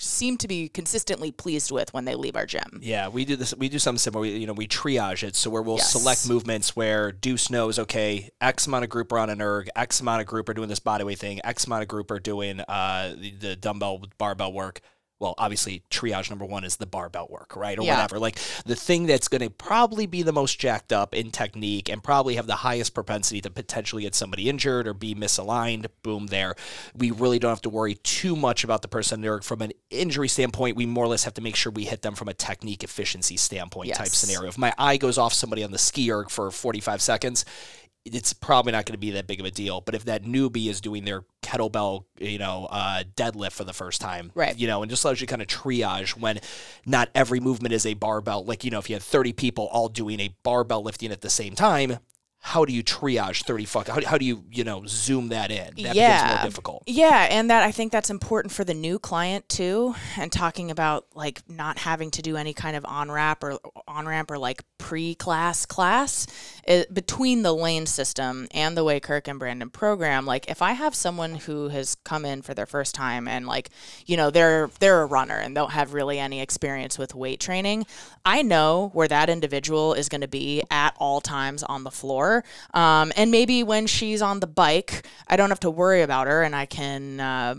seem to be consistently pleased with when they leave our gym. Yeah, we do this. We do something similar. We triage it, so where we'll select movements where Deuce knows, okay, X amount of group are on an erg, X amount of group are doing this bodyweight thing, X amount of group are doing the dumbbell barbell work. Well, obviously, triage number 1 is the barbell work, right? Or whatever. Like, the thing that's going to probably be the most jacked up in technique and probably have the highest propensity to potentially get somebody injured or be misaligned, boom, there. We really don't have to worry too much about the person there from an injury standpoint. We more or less have to make sure we hit them from a technique efficiency standpoint type scenario. If my eye goes off somebody on the ski erg for 45 seconds, it's probably not going to be that big of a deal. But if that newbie is doing their kettlebell, deadlift for the first time, and just allows you to kind of triage when not every movement is a barbell. Like, if you have 30 people all doing a barbell lifting at the same time, how do you triage 30 fuck? How do you, zoom that in? That becomes more difficult. Yeah. And I think that's important for the new client too. And talking about not having to do any kind of on-ramp or pre-class between the lane system and the way Kirk and Brandon program. Like, if I have someone who has come in for their first time and they're a runner and don't have really any experience with weight training, I know where that individual is going to be at all times on the floor. And maybe when she's on the bike, I don't have to worry about her, and I can,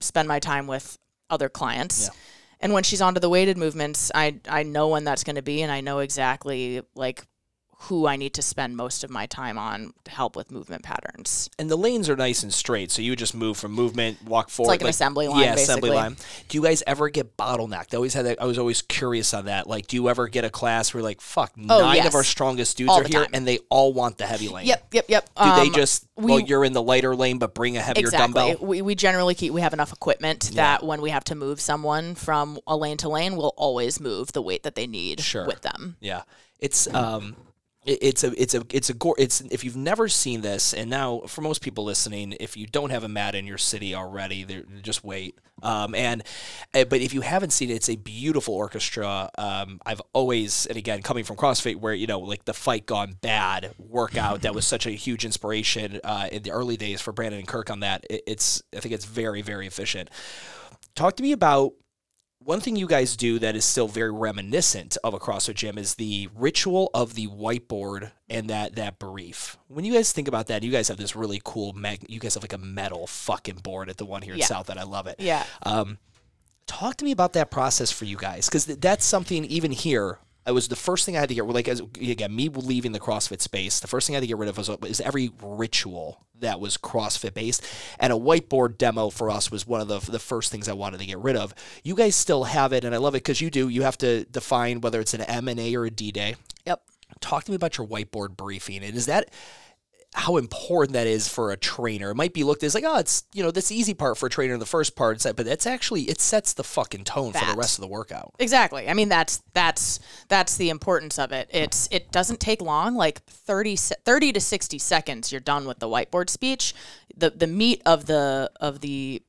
spend my time with other clients. Yeah. And when she's onto the weighted movements, I know when that's going to be, and I know exactly who I need to spend most of my time on to help with movement patterns. And the lanes are nice and straight, so you would just move from movement, walk forward. It's like an assembly line, basically. Assembly line. Do you guys ever get bottlenecked? I was always curious on that. Like, do you ever get a class where fuck, 9 of our strongest dudes all are here, and they all want the heavy lane? Yep. Do they just, you're in the lighter lane, but bring a heavier dumbbell? We generally we have enough equipment that when we have to move someone from a lane to lane, we'll always move the weight that they need with them. Yeah. It's... if you've never seen this, and now for most people listening, if you don't have a MAD in your city already, just wait. But if you haven't seen it, it's a beautiful orchestra. I've always, and again, coming from CrossFit, where, the Fight Gone Bad workout, that was such a huge inspiration in the early days for Brandon and Kirk on that. I think it's very, very efficient. Talk to me about one thing you guys do that is still very reminiscent of a CrossFit gym is the ritual of the whiteboard and that brief. When you guys think about that, you guys have this really cool, you guys have a metal fucking board at the one here in South, and I love it. Talk to me about that process for you guys, because that's something even here It was the first thing I had to get rid of, like, as, again, me leaving the CrossFit space, the first thing I had to get rid of was every ritual that was CrossFit-based. And a whiteboard demo for us was one of the first things I wanted to get rid of. You guys still have it, and I love it because you do. You have to define whether it's an M and A or a D-Day. Yep. Talk to me about your whiteboard briefing. And is that how important that is for a trainer? It might be looked as like, oh, it's, you know, that's the easy part for a trainer in the first part, but that's actually, it sets the fucking tone for the rest of the workout. Exactly. I mean, that's the importance of it. It doesn't take long, like 30 to 60 seconds. You're done with the whiteboard speech. The meat of the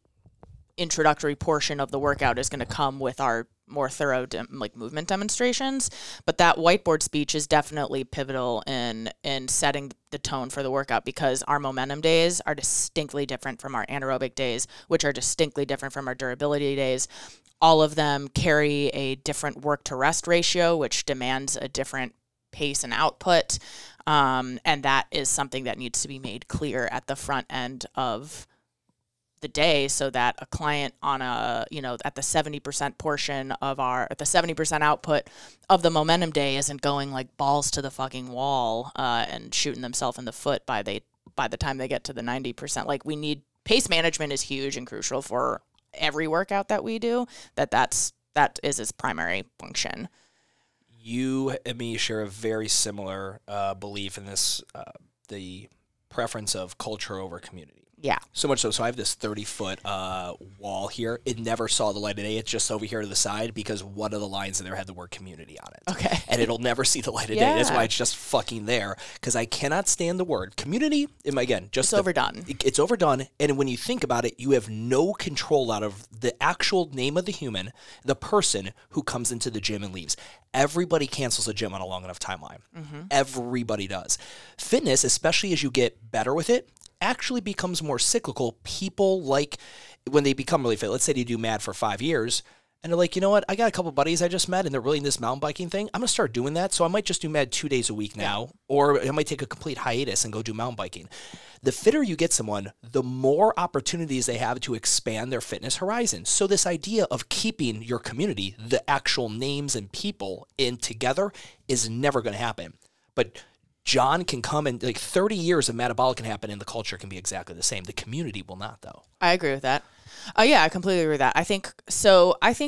introductory portion of the workout is going to come with our more thorough movement demonstrations, but that whiteboard speech is definitely pivotal in setting the tone for the workout, because our momentum days are distinctly different from our anaerobic days, which are distinctly different from our durability days. All of them carry a different work to rest ratio, which demands a different pace and output, and that is something that needs to be made clear at the front end of the day, so that a client on a, you know, at the 70% portion of our, at the 70% output of the momentum day isn't going like balls to the fucking wall and shooting themselves in the foot by the time they get to the 90%. Like, we need, pace management is huge and crucial for every workout that we do. That is its primary function. You and me share a very similar belief in this, the preference of culture over community. Yeah. So much so. So I have this 30-foot wall here. It never saw the light of day. It's just over here to the side because one of the lines in there had the word community on it. Okay. And it'll never see the light of day. That's why it's just fucking there, because I cannot stand the word community. Again, just overdone. It's overdone. And when you think about it, you have no control out of the actual name of the human, the person who comes into the gym and leaves. Everybody cancels a gym on a long enough timeline. Mm-hmm. Everybody does. Fitness, especially as you get better with it, actually becomes more cyclical. People, like, when they become really fit, let's say you do MAD for 5 years and they're like, you know what, I got a couple buddies I just met and they're really in this mountain biking thing. I'm going to start doing that. So I might just do MAD 2 days a week now, or I might take a complete hiatus and go do mountain biking. The fitter you get someone, the more opportunities they have to expand their fitness horizon. So this idea of keeping your community, the actual names and people in together, is never going to happen. But John can come and, like, 30 years of metabolic can happen and the culture can be exactly the same. The community will not, though. I agree with that. Yeah, I completely agree with that. I think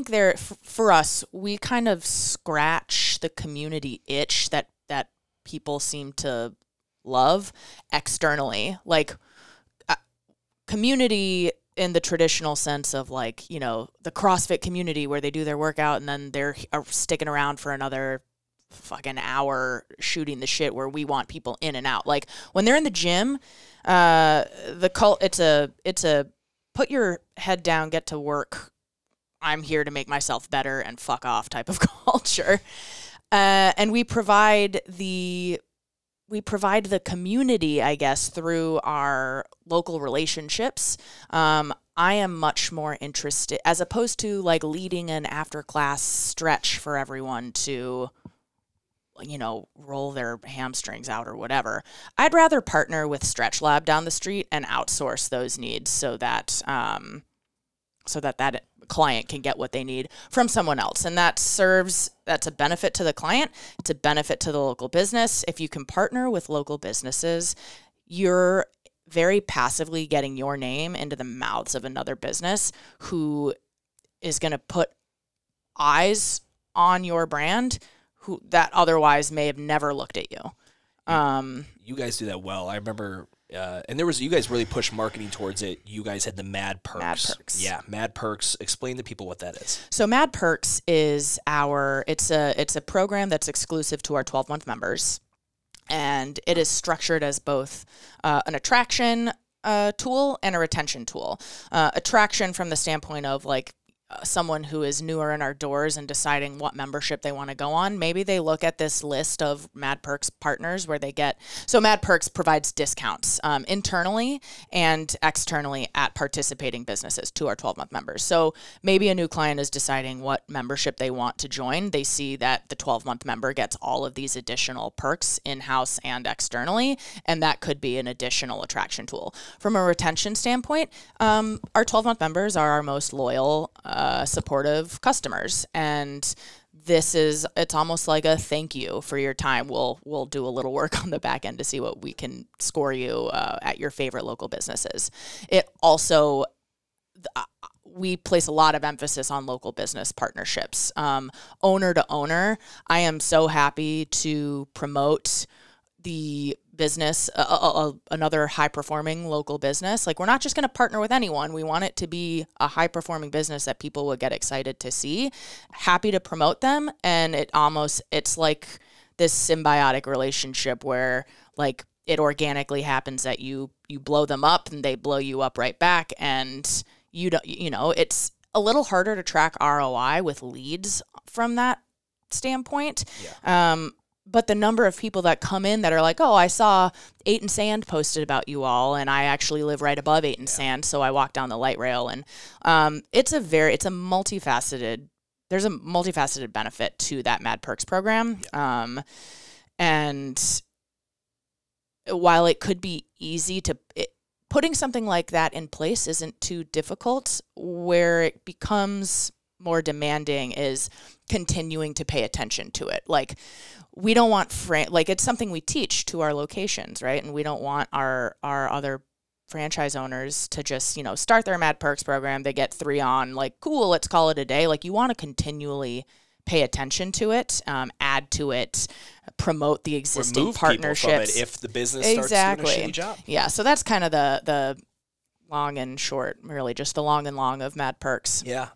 there, for us, we kind of scratch the community itch that people seem to love externally. Like, community in the traditional sense of, like, you know, the CrossFit community where they do their workout and then they're sticking around for another fucking hour shooting the shit, where we want people in and out. Like, when they're in the gym, the cult, it's a put your head down, get to work, I'm here to make myself better and fuck off type of culture. And we provide the community, I guess, through our local relationships. I am much more interested, as opposed to, like, leading an after class stretch for everyone to, you know, roll their hamstrings out or whatever. I'd rather partner with Stretch Lab down the street and outsource those needs so that client can get what they need from someone else. And that's a benefit to the client. It's a benefit to the local business. If you can partner with local businesses, you're very passively getting your name into the mouths of another business who is going to put eyes on your brand who that otherwise may have never looked at you. You guys do that well. I remember, and there was, you guys really pushed marketing towards it. You guys had the Mad Perks. Yeah, Mad Perks. Explain to people what that is. So Mad Perks is it's a program that's exclusive to our 12-month members, and it is structured as both an attraction tool and a retention tool. Attraction from the standpoint of, like, someone who is newer in our doors and deciding what membership they want to go on. Maybe they look at this list of Mad Perks partners where they get, so Mad Perks provides discounts internally and externally at participating businesses to our 12-month members. So maybe a new client is deciding what membership they want to join. They see that the 12-month member gets all of these additional perks in-house and externally, and that could be an additional attraction tool. From a retention standpoint, our 12-month members are our most loyal supportive customers. And this is, it's almost like a thank you for your time. We'll do a little work on the back end to see what we can score you at your favorite local businesses. It also, we place a lot of emphasis on local business partnerships. Owner to owner, I am so happy to promote the business, another high-performing local business. Like, we're not just going to partner with anyone. We want it to be a high-performing business that people would get excited to see. Happy to promote them. And it almost, it's like this symbiotic relationship where, like, it organically happens that you blow them up and they blow you up right back. And you don't, you know, it's a little harder to track ROI with leads from that standpoint. Yeah. But the number of people that come in that are like, oh, I saw 8 and Sand posted about you all, and I actually live right above 8 and Sand, so I walk down the light rail. And there's a multifaceted benefit to that Mad Perks program. Yeah. And while it could be easy to, putting something like that in place isn't too difficult, where it becomes more demanding is continuing to pay attention to it. Like, we don't want it's something we teach to our locations, right? And we don't want our other franchise owners to just, you know, start their Mad Perks program, they get 3 on, like, cool, let's call it a day. Like, you want to continually pay attention to it, add to it, promote the existing remove partnerships. People from it if the business starts doing a shitty job. Yeah, so that's kind of the long and short, really, just the long and long of Mad Perks. Yeah,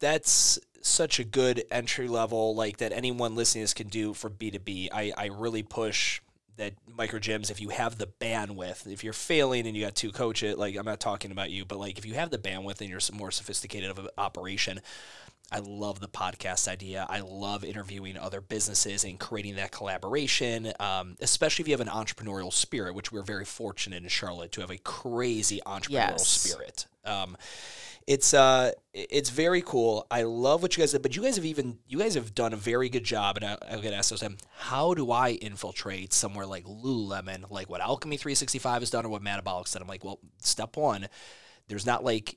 that's such a good entry level, like, that anyone listening to this can do for B2B. I really push that micro gyms, if you have the bandwidth, if you're failing and you got 2 coaches, like, I'm not talking about you, but, like, if you have the bandwidth and you're some more sophisticated of an operation, I love the podcast idea. I love interviewing other businesses and creating that collaboration, especially if you have an entrepreneurial spirit, which we're very fortunate in Charlotte to have a crazy entrepreneurial spirit. It's very cool. I love what you guys did, but you guys have done a very good job. And I'm going to ask them, how do I infiltrate somewhere like Lululemon, like what Alchemy 365 has done or what Metabolic said? I'm like, well, step one, it's not like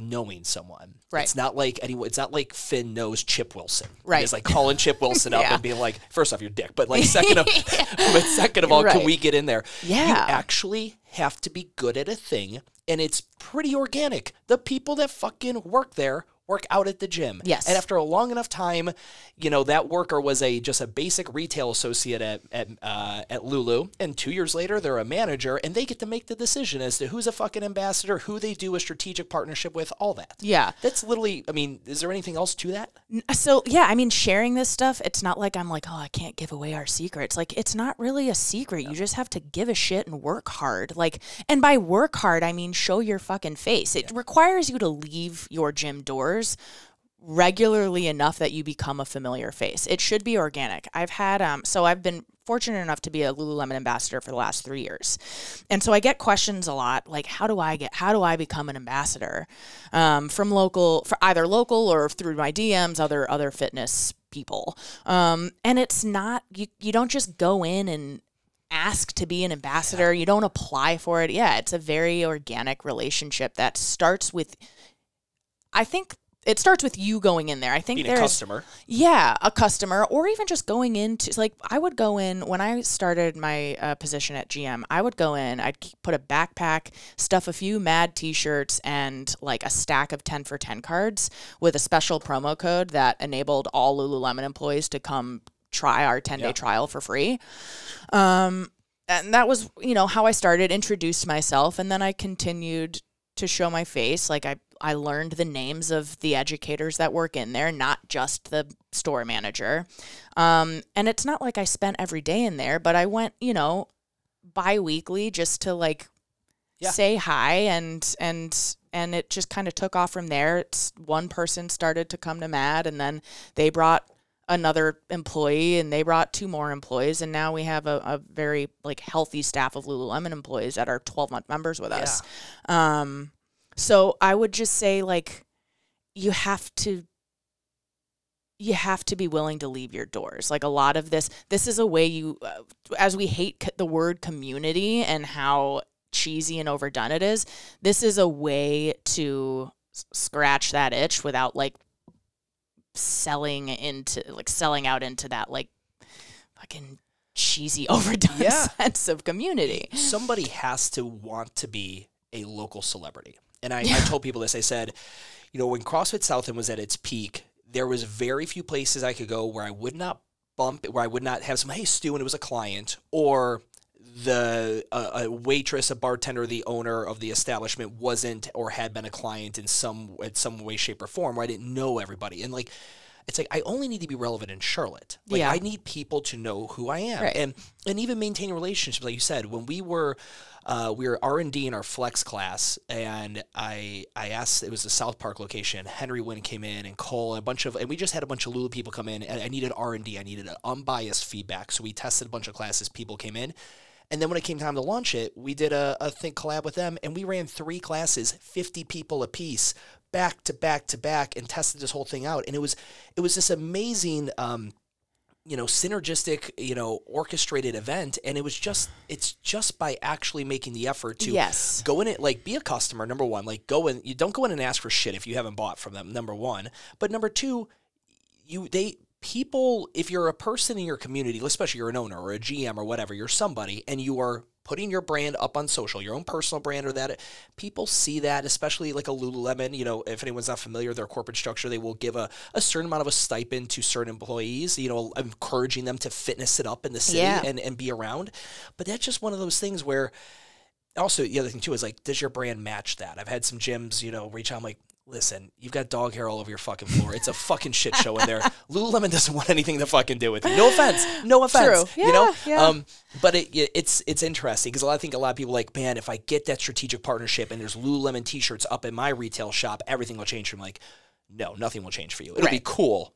knowing someone. Right. It's not like anyone. It's not like Finn knows Chip Wilson. Right. It's like calling Chip Wilson up and being like, first off, you're dick. But like second of all, can we get in there? Yeah. You actually have to be good at a thing, and it's pretty organic. The people that fucking work there work out at the gym. Yes. And after a long enough time, you know, that worker was just a basic retail associate at Lulu. And 2 years later, they're a manager, and they get to make the decision as to who's a fucking ambassador, who they do a strategic partnership with, all that. Yeah. That's literally, I mean, is there anything else to that? So, yeah, I mean, sharing this stuff, it's not like I'm like, oh, I can't give away our secrets. Like, it's not really a secret. No. You just have to give a shit and work hard. Like, and by work hard, I mean, show your fucking face. It requires you to leave your gym doors regularly enough that you become a familiar face. It should be organic. I've had, I've been fortunate enough to be a Lululemon ambassador for the last 3 years. And so I get questions a lot, like, how do I become an ambassador? Either local or through my DMs, other fitness people. And it's not, you don't just go in and ask to be an ambassador. You don't apply for it. Yeah. It's a very organic relationship that starts with, I think, it starts with you going in there. I think being a customer. Yeah, a customer, or even just going into, like, I would go in, when I started my position at GM, I would go in, I'd put a backpack, stuff a few MAD t-shirts and like a stack of 10 for 10 cards with a special promo code that enabled all Lululemon employees to come try our 10-day trial for free. And that was, you know, how I started, introduced myself, and then I continued to show my face. Like, I learned the names of the educators that work in there, not just the store manager. And it's not like I spent every day in there, but I went, you know, bi-weekly just to like say hi, and it just kind of took off from there. It's one person started to come to MAD, and then they brought another employee, and they brought 2 more employees, and now we have a very like healthy staff of Lululemon employees that are 12-month members with us. So I would just say, like, you have to be willing to leave your doors. Like, a lot of this is a way you, as we hate the word community and how cheesy and overdone it is, this is a way to scratch that itch without like selling out into that like fucking cheesy overdone sense of community. Somebody has to want to be a local celebrity. And I told people this. I said, you know, when CrossFit Southend was at its peak, there was very few places I could go where I would not bump, where I would not have some, hey, Stu, and it was a client, or the a waitress, a bartender, the owner of the establishment wasn't or had been a client in some way, shape, or form, where I didn't know everybody. And like, it's like, I only need to be relevant in Charlotte. Like, I need people to know who I am. Right. And even maintaining relationships, like you said, when we were R&D in our flex class, and I asked, it was the South Park location, Henry Wynn came in, and Cole, and we just had a bunch of Lulu people come in, and I needed R&D, I needed unbiased feedback, so we tested a bunch of classes, people came in, and then when it came time to launch it, we did a think collab with them, and we ran 3 classes, 50 people apiece, back to back to back, and tested this whole thing out, and it was this amazing, you know, synergistic, you know, orchestrated event. And it's just by actually making the effort to go in it, like be a customer, number one, like go in, you don't go in and ask for shit if you haven't bought from them, number one, but number two, people, if you're a person in your community, especially you're an owner or a GM or whatever, you're somebody and you are putting your brand up on social, your own personal brand or that, people see that, especially like a Lululemon, you know, if anyone's not familiar with their corporate structure, they will give a certain amount of a stipend to certain employees, you know, encouraging them to fitness it up in the city and be around. But that's just one of those things where also the other thing too is like, does your brand match that? I've had some gyms, you know, reach out, I'm like, listen, you've got dog hair all over your fucking floor. It's a fucking shit show in there. Lululemon doesn't want anything to fucking do with it. No offense. True. Yeah, you know? Yeah. But it's interesting because I think a lot of people are like, man, if I get that strategic partnership and there's Lululemon t-shirts up in my retail shop, everything will change for me. Like, no, nothing will change for you. It'll be cool.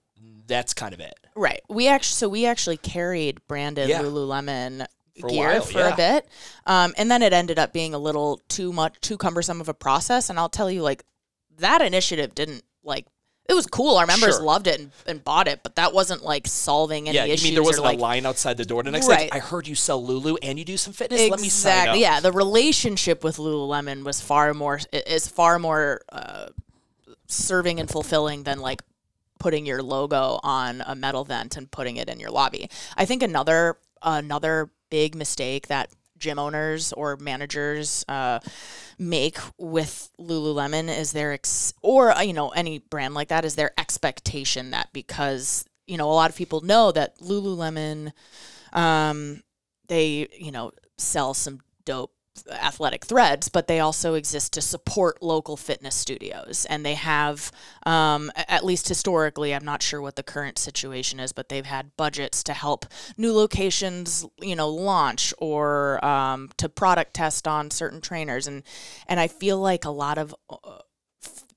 That's kind of it. Right. We actually carried branded Lululemon for a bit. And then it ended up being a little too cumbersome of a process. And I'll tell you, like, that initiative didn't, like, it was cool. Our members loved it and bought it, but that wasn't, like, solving any issues. Yeah, you mean there wasn't a line outside the door the next day? I heard you sell Lulu and you do some fitness. Exactly. Let me sign up. Yeah, the relationship with Lululemon was far more serving and fulfilling than, like, putting your logo on a metal vent and putting it in your lobby. I think another big mistake that gym owners or managers make with Lululemon is their any brand like that is their expectation that because, you know, a lot of people know that Lululemon, they, you know, sell some dope athletic threads, but they also exist to support local fitness studios. And they have, at least historically, I'm not sure what the current situation is, but they've had budgets to help new locations, you know, launch or to product test on certain trainers. And I feel like a lot of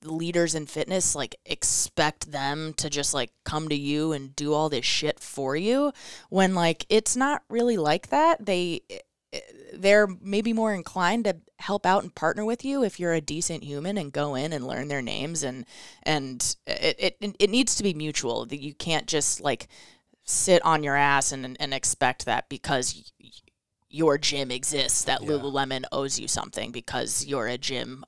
leaders in fitness, like, expect them to just, like, come to you and do all this shit for you when, like, it's not really like that. They're maybe more inclined to help out and partner with you if you're a decent human and go in and learn their names and it needs to be mutual. That you can't just, like, sit on your ass and expect that because your gym exists that Lululemon owes you something because you're a gym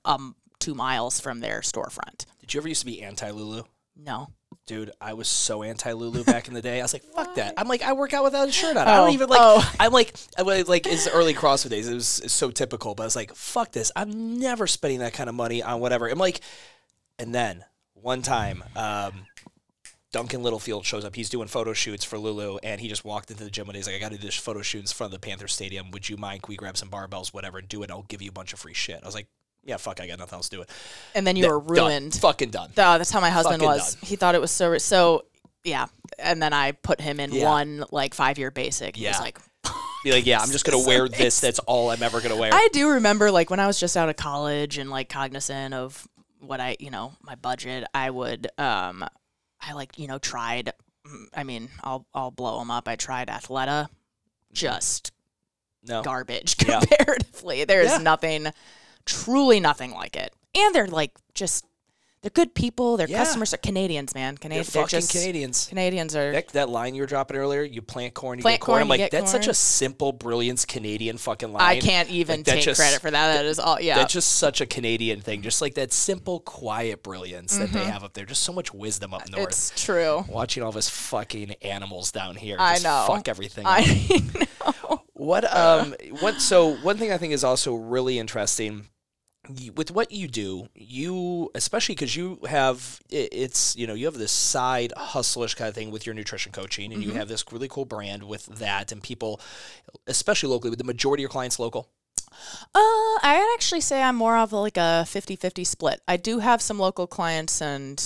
2 miles from their storefront. Did you ever used to be anti-Lulu? No. Dude, I was so anti-Lulu back in the day. I was like, fuck that. I'm like, I work out without a shirt on. I don't even like, I'm like, it's the early CrossFit days. It was so typical, but I was like, fuck this. I'm never spending that kind of money on whatever. I'm like, and then one time, Duncan Littlefield shows up. He's doing photo shoots for Lulu, and he just walked into the gym one day. He's like, I got to do this photo shoot in front of the Panther Stadium. Would you mind? Can we grab some barbells, whatever, and do it? I'll give you a bunch of free shit. I was like, yeah, fuck, I got nothing else to do it. And then were ruined. Done. Fucking done. Oh, that's how my husband fucking was. Done. He thought it was so, yeah. And then I put him in one, like, 5-year basic. Yeah. He was like, be like, yeah, I'm just going to wear this. That's all I'm ever going to wear. I do remember, like, when I was just out of college and, like, cognizant of what I, you know, my budget, I would, I, like, you know, tried, I mean, I'll blow them up. I tried Athleta. Just garbage comparatively. There is nothing. Truly nothing like it. And they're, like, just they're good people. Their customers are Canadians, man. They're fucking Canadians. Canadians are... That line you were dropping earlier, you plant corn, you get corn. I'm like, that's such a simple, brilliant Canadian fucking line. I can't even take credit for that. That is all, that's just such a Canadian thing. Just like that simple, quiet brilliance that they have up there. Just so much wisdom up north. It's true. Watching all this fucking animals down here. Just fuck everything up. I know. So one thing I think is also really interesting... with what you do, you, especially because you have, it's, you know, you have this side hustleish kind of thing with your nutrition coaching, and you have this really cool brand with that, and people, especially locally, with the majority of your clients local. I would actually say I'm more of like a 50-50 split. I do have some local clients, and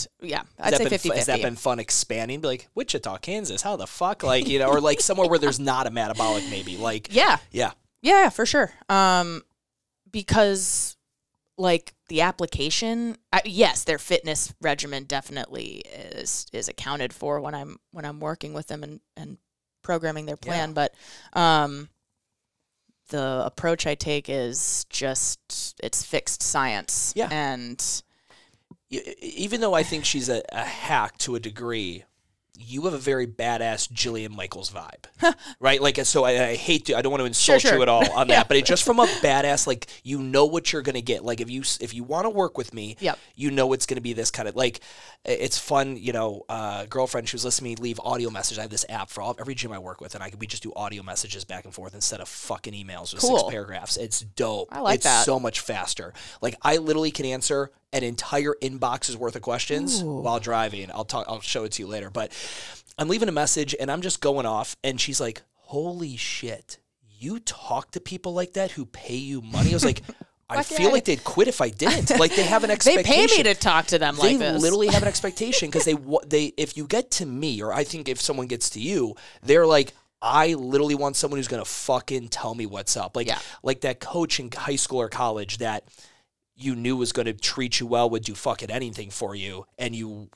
I'd say 50-50. Has that been fun expanding? Be like, Wichita, Kansas, how the fuck? Like, you know, or like somewhere where there's not a Metabolic, maybe. Like, yeah, for sure. Because... like the application, yes, their fitness regimen definitely is accounted for when I'm working with them and programming their plan. But the approach I take is just, it's fixed science. Yeah. And even though I think she's a hack to a degree, you have a very badass Jillian Michaels vibe, right? Like, so I hate to, I don't want to insult you at all on that, but it's just from a badass, like, you know what you're going to get. Like, if you want to work with me, you know, it's going to be this kind of, like, it's fun, you know, girlfriend, she was listening to me leave audio messages. I have this app for every gym I work with, and we just do audio messages back and forth instead of fucking emails with 6 paragraphs. It's dope. I like that. It's so much faster. Like, I literally can answer an entire inbox's worth of questions while driving. I'll show it to you later. But I'm leaving a message and I'm just going off, and she's like, "Holy shit, you talk to people like that who pay you money?" I was like, I feel like they'd quit if I didn't. Like, they have an expectation. They pay me to talk to them like this. They literally have an expectation, because they if you get to me, or I think if someone gets to you, they're like, I literally want someone who's going to fucking tell me what's up. Like, like that coach in high school or college that you knew was going to treat you well, would do fucking anything for you, and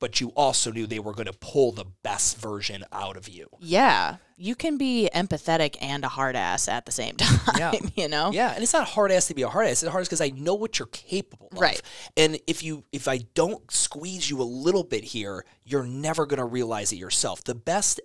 but you also knew they were going to pull the best version out of you. Yeah. You can be empathetic and a hard ass at the same time, you know? Yeah, and it's not hard ass to be a hard ass. It's hard ass because I know what you're capable of. Right. And if I don't squeeze you a little bit here, you're never going to realize it yourself. The best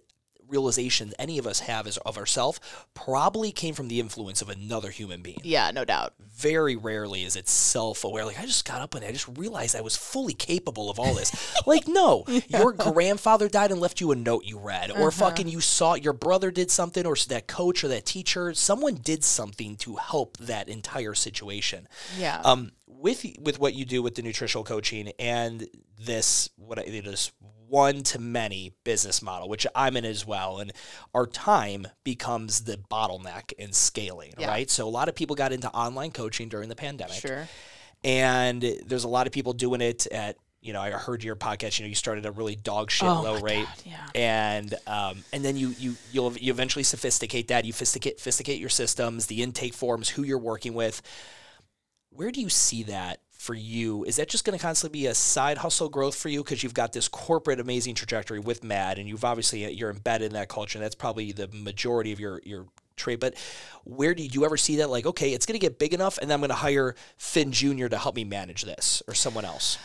realizations any of us have is of ourselves probably came from the influence of another human being. Yeah, no doubt. Very rarely is it self-aware. Like, I just got up and I just realized I was fully capable of all this. Like, no, your grandfather died and left you a note you read, or fucking you saw your brother did something, or that coach or that teacher, someone did something to help that entire situation. Yeah. With what you do with the nutritional coaching and this, this one-to-many business model, which I'm in as well, and our time becomes the bottleneck in scaling, right? So a lot of people got into online coaching during the pandemic. Sure. And there's a lot of people doing it at, you know, I heard your podcast, you know, you started at a really dog shit low rate. God, yeah. And then you'll eventually sophisticate that. You sophisticate your systems, the intake forms, who you're working with. Where do you see that for you? Is that just going to constantly be a side hustle growth for you? Because you've got this corporate amazing trajectory with MAD, and you've obviously, you're embedded in that culture. And that's probably the majority of your trade. But where do you ever see that? Like, okay, it's going to get big enough, and then I'm going to hire Finn Jr. to help me manage this, or someone else.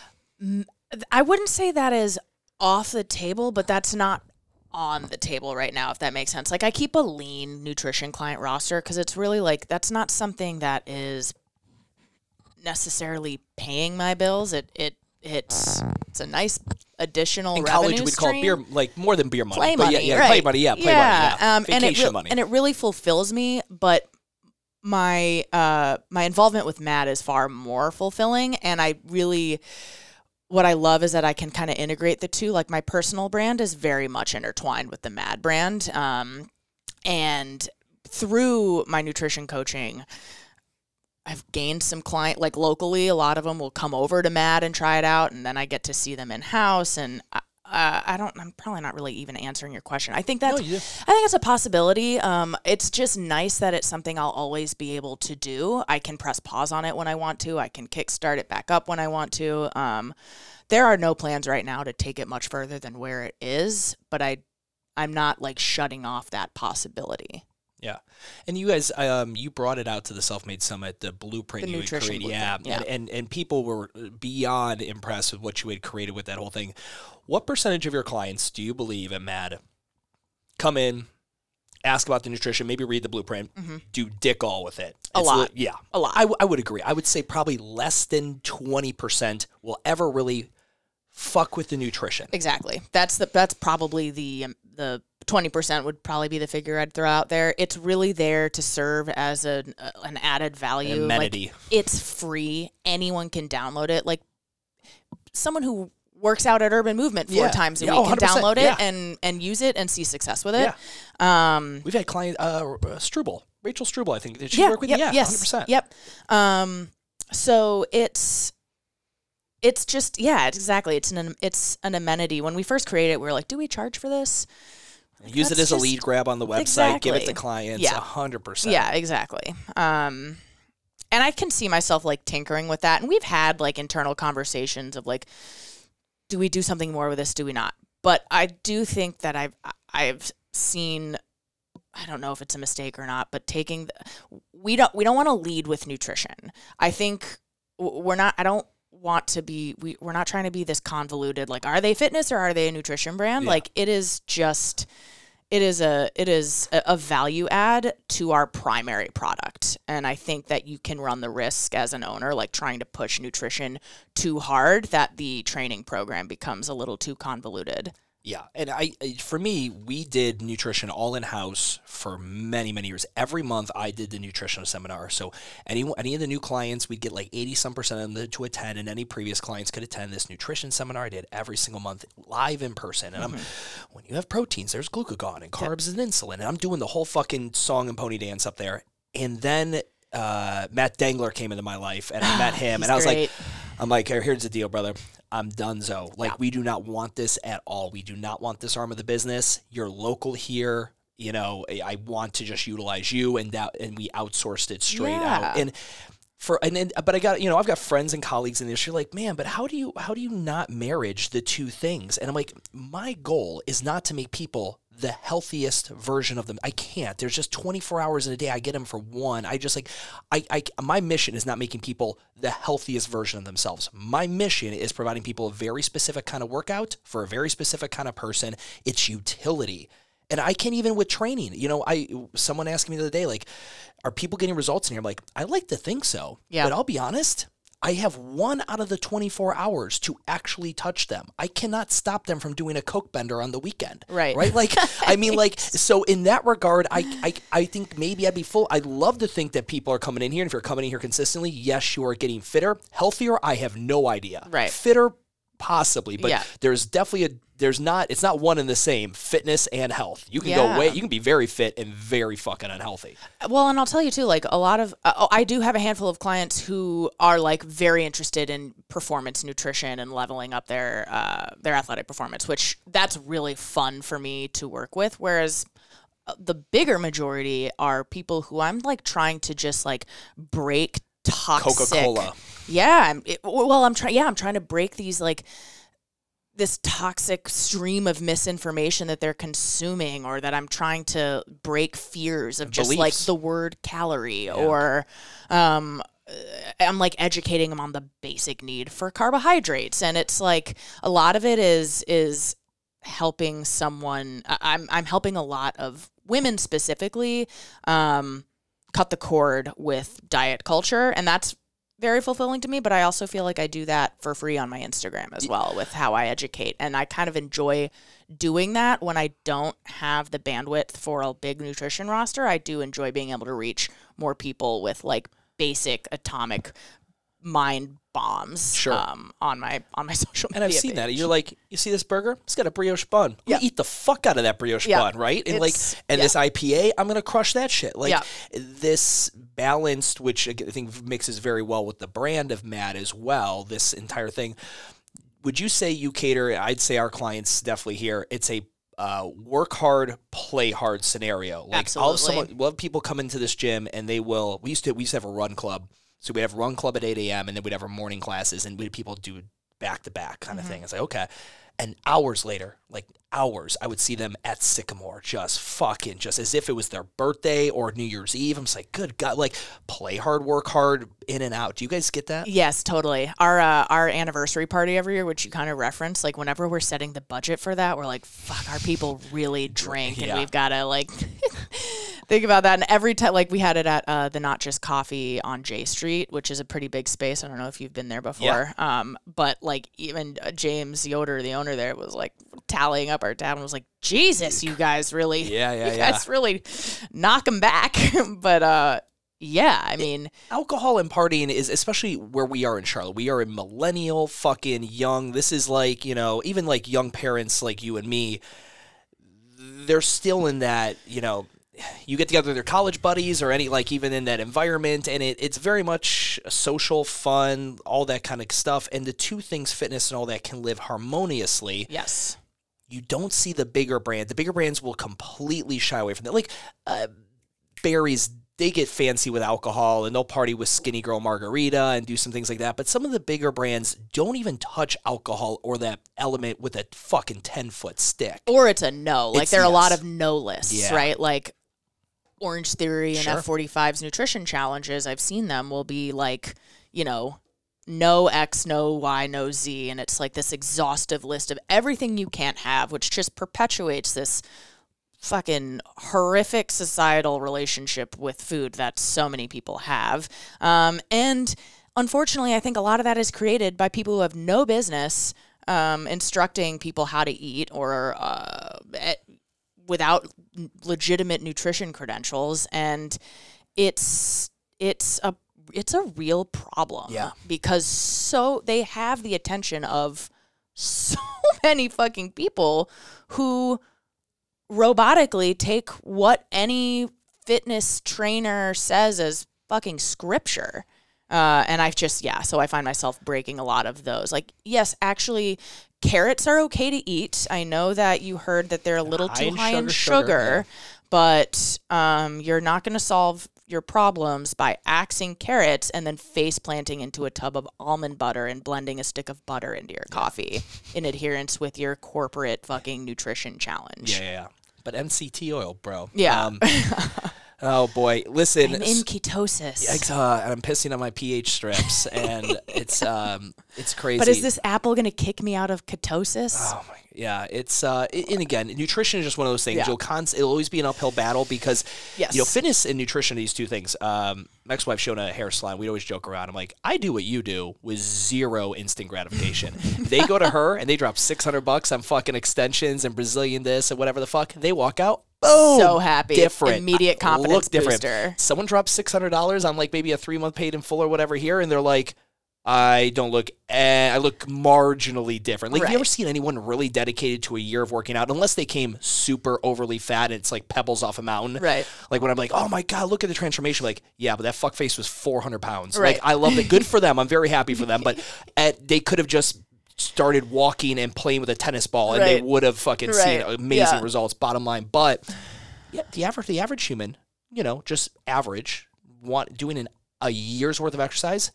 I wouldn't say that is off the table, but that's not on the table right now, if that makes sense. Like, I keep a lean nutrition client roster because it's really like, that's not something that is necessarily paying my bills. It's a nice additional in revenue college we'd stream. Call it beer, like, more than beer money. Play money, yeah, right. Play money, yeah, play money, yeah. Vacation money. And it really fulfills me, but my my involvement with MAD is far more fulfilling, and I really, what I love is that I can kind of integrate the two. Like, my personal brand is very much intertwined with the MAD brand, and through my nutrition coaching, I've gained some client, like, locally, a lot of them will come over to MAD and try it out, and then I get to see them in house. And I'm probably not really even answering your question. I think that's a possibility. It's just nice that it's something I'll always be able to do. I can press pause on it when I want to. I can kickstart it back up when I want to. There are no plans right now to take it much further than where it is, but I'm not like shutting off that possibility. Yeah. And you guys, you brought it out to the Self-Made Summit, the blueprint the you had created. Blueprint. Yeah. And people were beyond impressed with what you had created with that whole thing. What percentage of your clients do you believe at MAD come in, ask about the nutrition, maybe read the blueprint, do dick all with it? A lot. Yeah. A lot. I would agree. I would say probably less than 20% will ever really fuck with the nutrition. Exactly. That's probably the 20% would probably be the figure I'd throw out there. It's really there to serve as an added value. Amenity. Like, it's free. Anyone can download it. Like someone who works out at Urban Movement four times a week can download it and use it and see success with it. Yeah. We've had clients, Rachel Struble, I think. Did she work with you? Yeah, yes. 100%. Yep. So it's just, exactly. It's an amenity. When we first created it, we were like, do we charge for this? Use it as a lead grab on the website. Exactly. Give it to clients. Yeah. 100%. Yeah, exactly. And I can see myself like tinkering with that. And we've had like internal conversations of like, do we do something more with this? Do we not? But I do think that I've seen, I don't know if it's a mistake or not, but we don't want to lead with nutrition. I think we're not trying to be this convoluted, like, are they fitness or are they a nutrition brand? Yeah. Like it is a value add to our primary product. And I think that you can run the risk as an owner, like trying to push nutrition too hard, that the training program becomes a little too convoluted. Yeah. And for me, we did nutrition all in-house for many, many years. Every month I did the nutritional seminar. So any of the new clients, we'd get like 80-some% of them to attend, and any previous clients could attend this nutrition seminar I did every single month, live in person. And when you have proteins, there's glucagon and carbs and insulin, and I'm doing the whole fucking song and pony dance up there. And then Matt Dangler came into my life, and I met him, and I was like, here's the deal, brother. I'm donezo. Like, we do not want this at all. We do not want this arm of the business. You're local here. You know, I want to just utilize you. And we outsourced it straight out. But I got, I've got friends and colleagues in the industry like, man, but how do you not marriage the two things? And I'm like, my goal is not to make people the healthiest version of them. I can't. There's just 24 hours in a day. I get them for one. My mission is not making people the healthiest version of themselves. My mission is providing people a very specific kind of workout for a very specific kind of person. It's utility. And I can't even with training. Someone asked me the other day, like, are people getting results in here? I'm like, I like to think so. Yeah. But I'll be honest, I have 1 out of the 24 hours to actually touch them. I cannot stop them from doing a Coke bender on the weekend. Right? Like, I mean, like, so in that regard, I think maybe I'd be full. I'd love to think that people are coming in here. And if you're coming in here consistently, yes, you are getting fitter, healthier. I have no idea. Right. Fitter, possibly, but there's definitely it's not one and the same, fitness and health. You can go away. You can be very fit and very fucking unhealthy. Well, and I'll tell you too, like a lot of, I do have a handful of clients who are like very interested in performance nutrition and leveling up their athletic performance, which that's really fun for me to work with. Whereas the bigger majority are people who I'm like trying to just like break toxic Coca-Cola. Yeah. I'm trying to break these like this toxic stream of misinformation that they're consuming, or that I'm trying to break fears of just like the word calorie or, I'm like educating them on the basic need for carbohydrates. And it's like a lot of it is helping someone. I'm helping a lot of women specifically, cut the cord with diet culture, and that's very fulfilling to me, but I also feel like I do that for free on my Instagram as well with how I educate, and I kind of enjoy doing that. When I don't have the bandwidth for a big nutrition roster, I do enjoy being able to reach more people with like basic atomic mind bombs on my social media. And I've seen that. You're like, you see this burger? It's got a brioche bun. I'm gonna eat the fuck out of that brioche bun, right? And this IPA, I'm gonna crush that shit. Like this balanced, which I think mixes very well with the brand of MAD as well, this entire thing. Would you say you cater, I'd say our clients definitely here, it's a work hard, play hard scenario. Like we'll have people come into this gym and they will, we used to have a run club. So we'd have run club at 8 a.m. and then we'd have our morning classes, and we'd have people do back to back kind of thing. It's like, okay. And hours later, like hours, I would see them at Sycamore just fucking, just as if it was their birthday or New Year's Eve. I'm just like, good God, like play hard, work hard, in and out. Do you guys get that? Yes, totally. Our anniversary party every year, which you kind of reference, like whenever we're setting the budget for that, we're like, fuck, our people really drink and we've got to like think about that. And every time, like we had it at the Not Just Coffee on J Street, which is a pretty big space. I don't know if you've been there before. Yeah. But like even James Yoder, the owner there, was like tallying up our tab and was like, Jesus, you guys really really knock them back. But yeah, I mean, alcohol and partying is, especially where we are in Charlotte, we are a millennial fucking young, this is like, you know, even like young parents like you and me, they're still in that, you know, you get together with your college buddies or any, like even in that environment, and it's very much social, fun, all that kind of stuff. And the two things, fitness and all that, can live harmoniously. Yes. You don't see the bigger brand. The bigger brands will completely shy away from that. Like Barry's, they get fancy with alcohol and they'll party with Skinny Girl Margarita and do some things like that. But some of the bigger brands don't even touch alcohol or that element with a fucking 10-foot stick. Or it's a no. Like there are a lot of no lists, right? Like Orange Theory and F45's nutrition challenges, I've seen them, will be like, you know, no X, no Y, no Z. And it's like this exhaustive list of everything you can't have, which just perpetuates this fucking horrific societal relationship with food that so many people have. And unfortunately, I think a lot of that is created by people who have no business instructing people how to eat or without legitimate nutrition credentials. And it's a real problem because so they have the attention of so many fucking people who robotically take what any fitness trainer says as fucking scripture. And I've just, so I find myself breaking a lot of those. Like, yes, actually, carrots are okay to eat. I know that you heard that they're a little too high in sugar, but you're not going to solve your problems by axing carrots and then face planting into a tub of almond butter and blending a stick of butter into your coffee in adherence with your corporate fucking nutrition challenge. Yeah. But MCT oil, bro. Yeah. Oh, boy. Listen. I'm in ketosis. I'm pissing on my pH strips, and it's crazy. But is this apple going to kick me out of ketosis? Oh, my God. Yeah, it's and again, nutrition is just one of those things. Yeah. It'll always be an uphill battle because, you know, fitness and nutrition are these two things. My ex-wife showed a hair salon. We always joke around. I'm like, I do what you do with zero instant gratification. They go to her and they drop $600 on fucking extensions and Brazilian this and whatever the fuck. They walk out. Boom. So happy. Different. Immediate confidence booster. Someone drops $600 on like maybe a 3-month paid in full or whatever here, and they're like, I don't look, I look marginally different. Like, have you ever seen anyone really dedicated to a year of working out, unless they came super overly fat and it's like pebbles off a mountain? Right. Like, when I'm like, oh my God, look at the transformation. Like, yeah, but that fuckface was 400 pounds. Right. Like, I love it. Good for them. I'm very happy for them. But they could have just started walking and playing with a tennis ball and they would have fucking seen amazing results, bottom line. But yeah, the average human, you know, just average, doing a year's worth of exercise,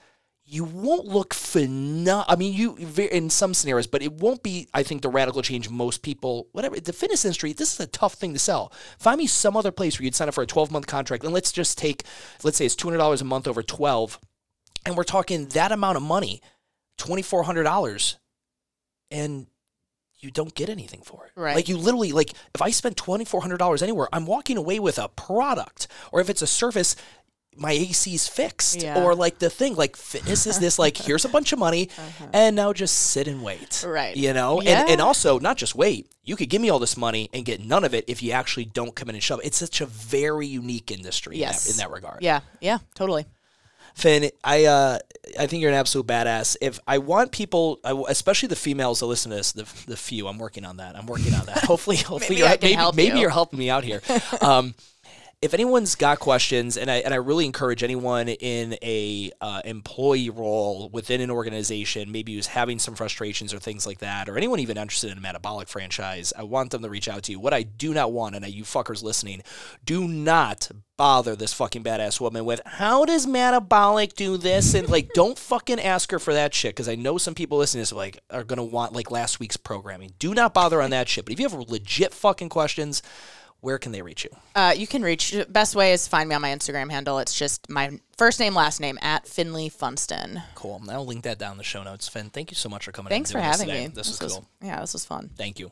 you won't look phenomenal. I mean, you in some scenarios, but it won't be, I think, the radical change most people, whatever. The fitness industry, this is a tough thing to sell. Find me some other place where you'd sign up for a 12-month contract, and let's say it's $200 a month over 12, and we're talking that amount of money, $2,400, and you don't get anything for it. Right. Like, you literally, like, if I spent $2,400 anywhere, I'm walking away with a product, or if it's a service, my AC's fixed or like the thing, like fitness is this, like, here's a bunch of money and now just sit and wait. Right. You know, and also not just wait, you could give me all this money and get none of it if you actually don't come in and shove it. It's such a very unique industry in that regard. Yeah. Yeah, totally. Finn, I think you're an absolute badass. If I want people, especially the females that listen to this, the few, I'm working on that. Hopefully maybe you're helping me out here. if anyone's got questions, and I really encourage anyone in a employee role within an organization, maybe who's having some frustrations or things like that, or anyone even interested in a metabolic franchise, I want them to reach out to you. What I do not want, and you fuckers listening, do not bother this fucking badass woman with, how does Metabolic do this? And like, don't fucking ask her for that shit, because I know some people listening to this like are going to want like last week's programming. Do not bother on that shit. But if you have legit fucking questions, where can they reach you? You can reach, best way is find me on my Instagram handle. It's just my first name, last name, at Finley Funston. Cool. I'll link that down in the show notes. Finn, thank you so much for coming. Thanks for having me. This was cool. Yeah, this was fun. Thank you.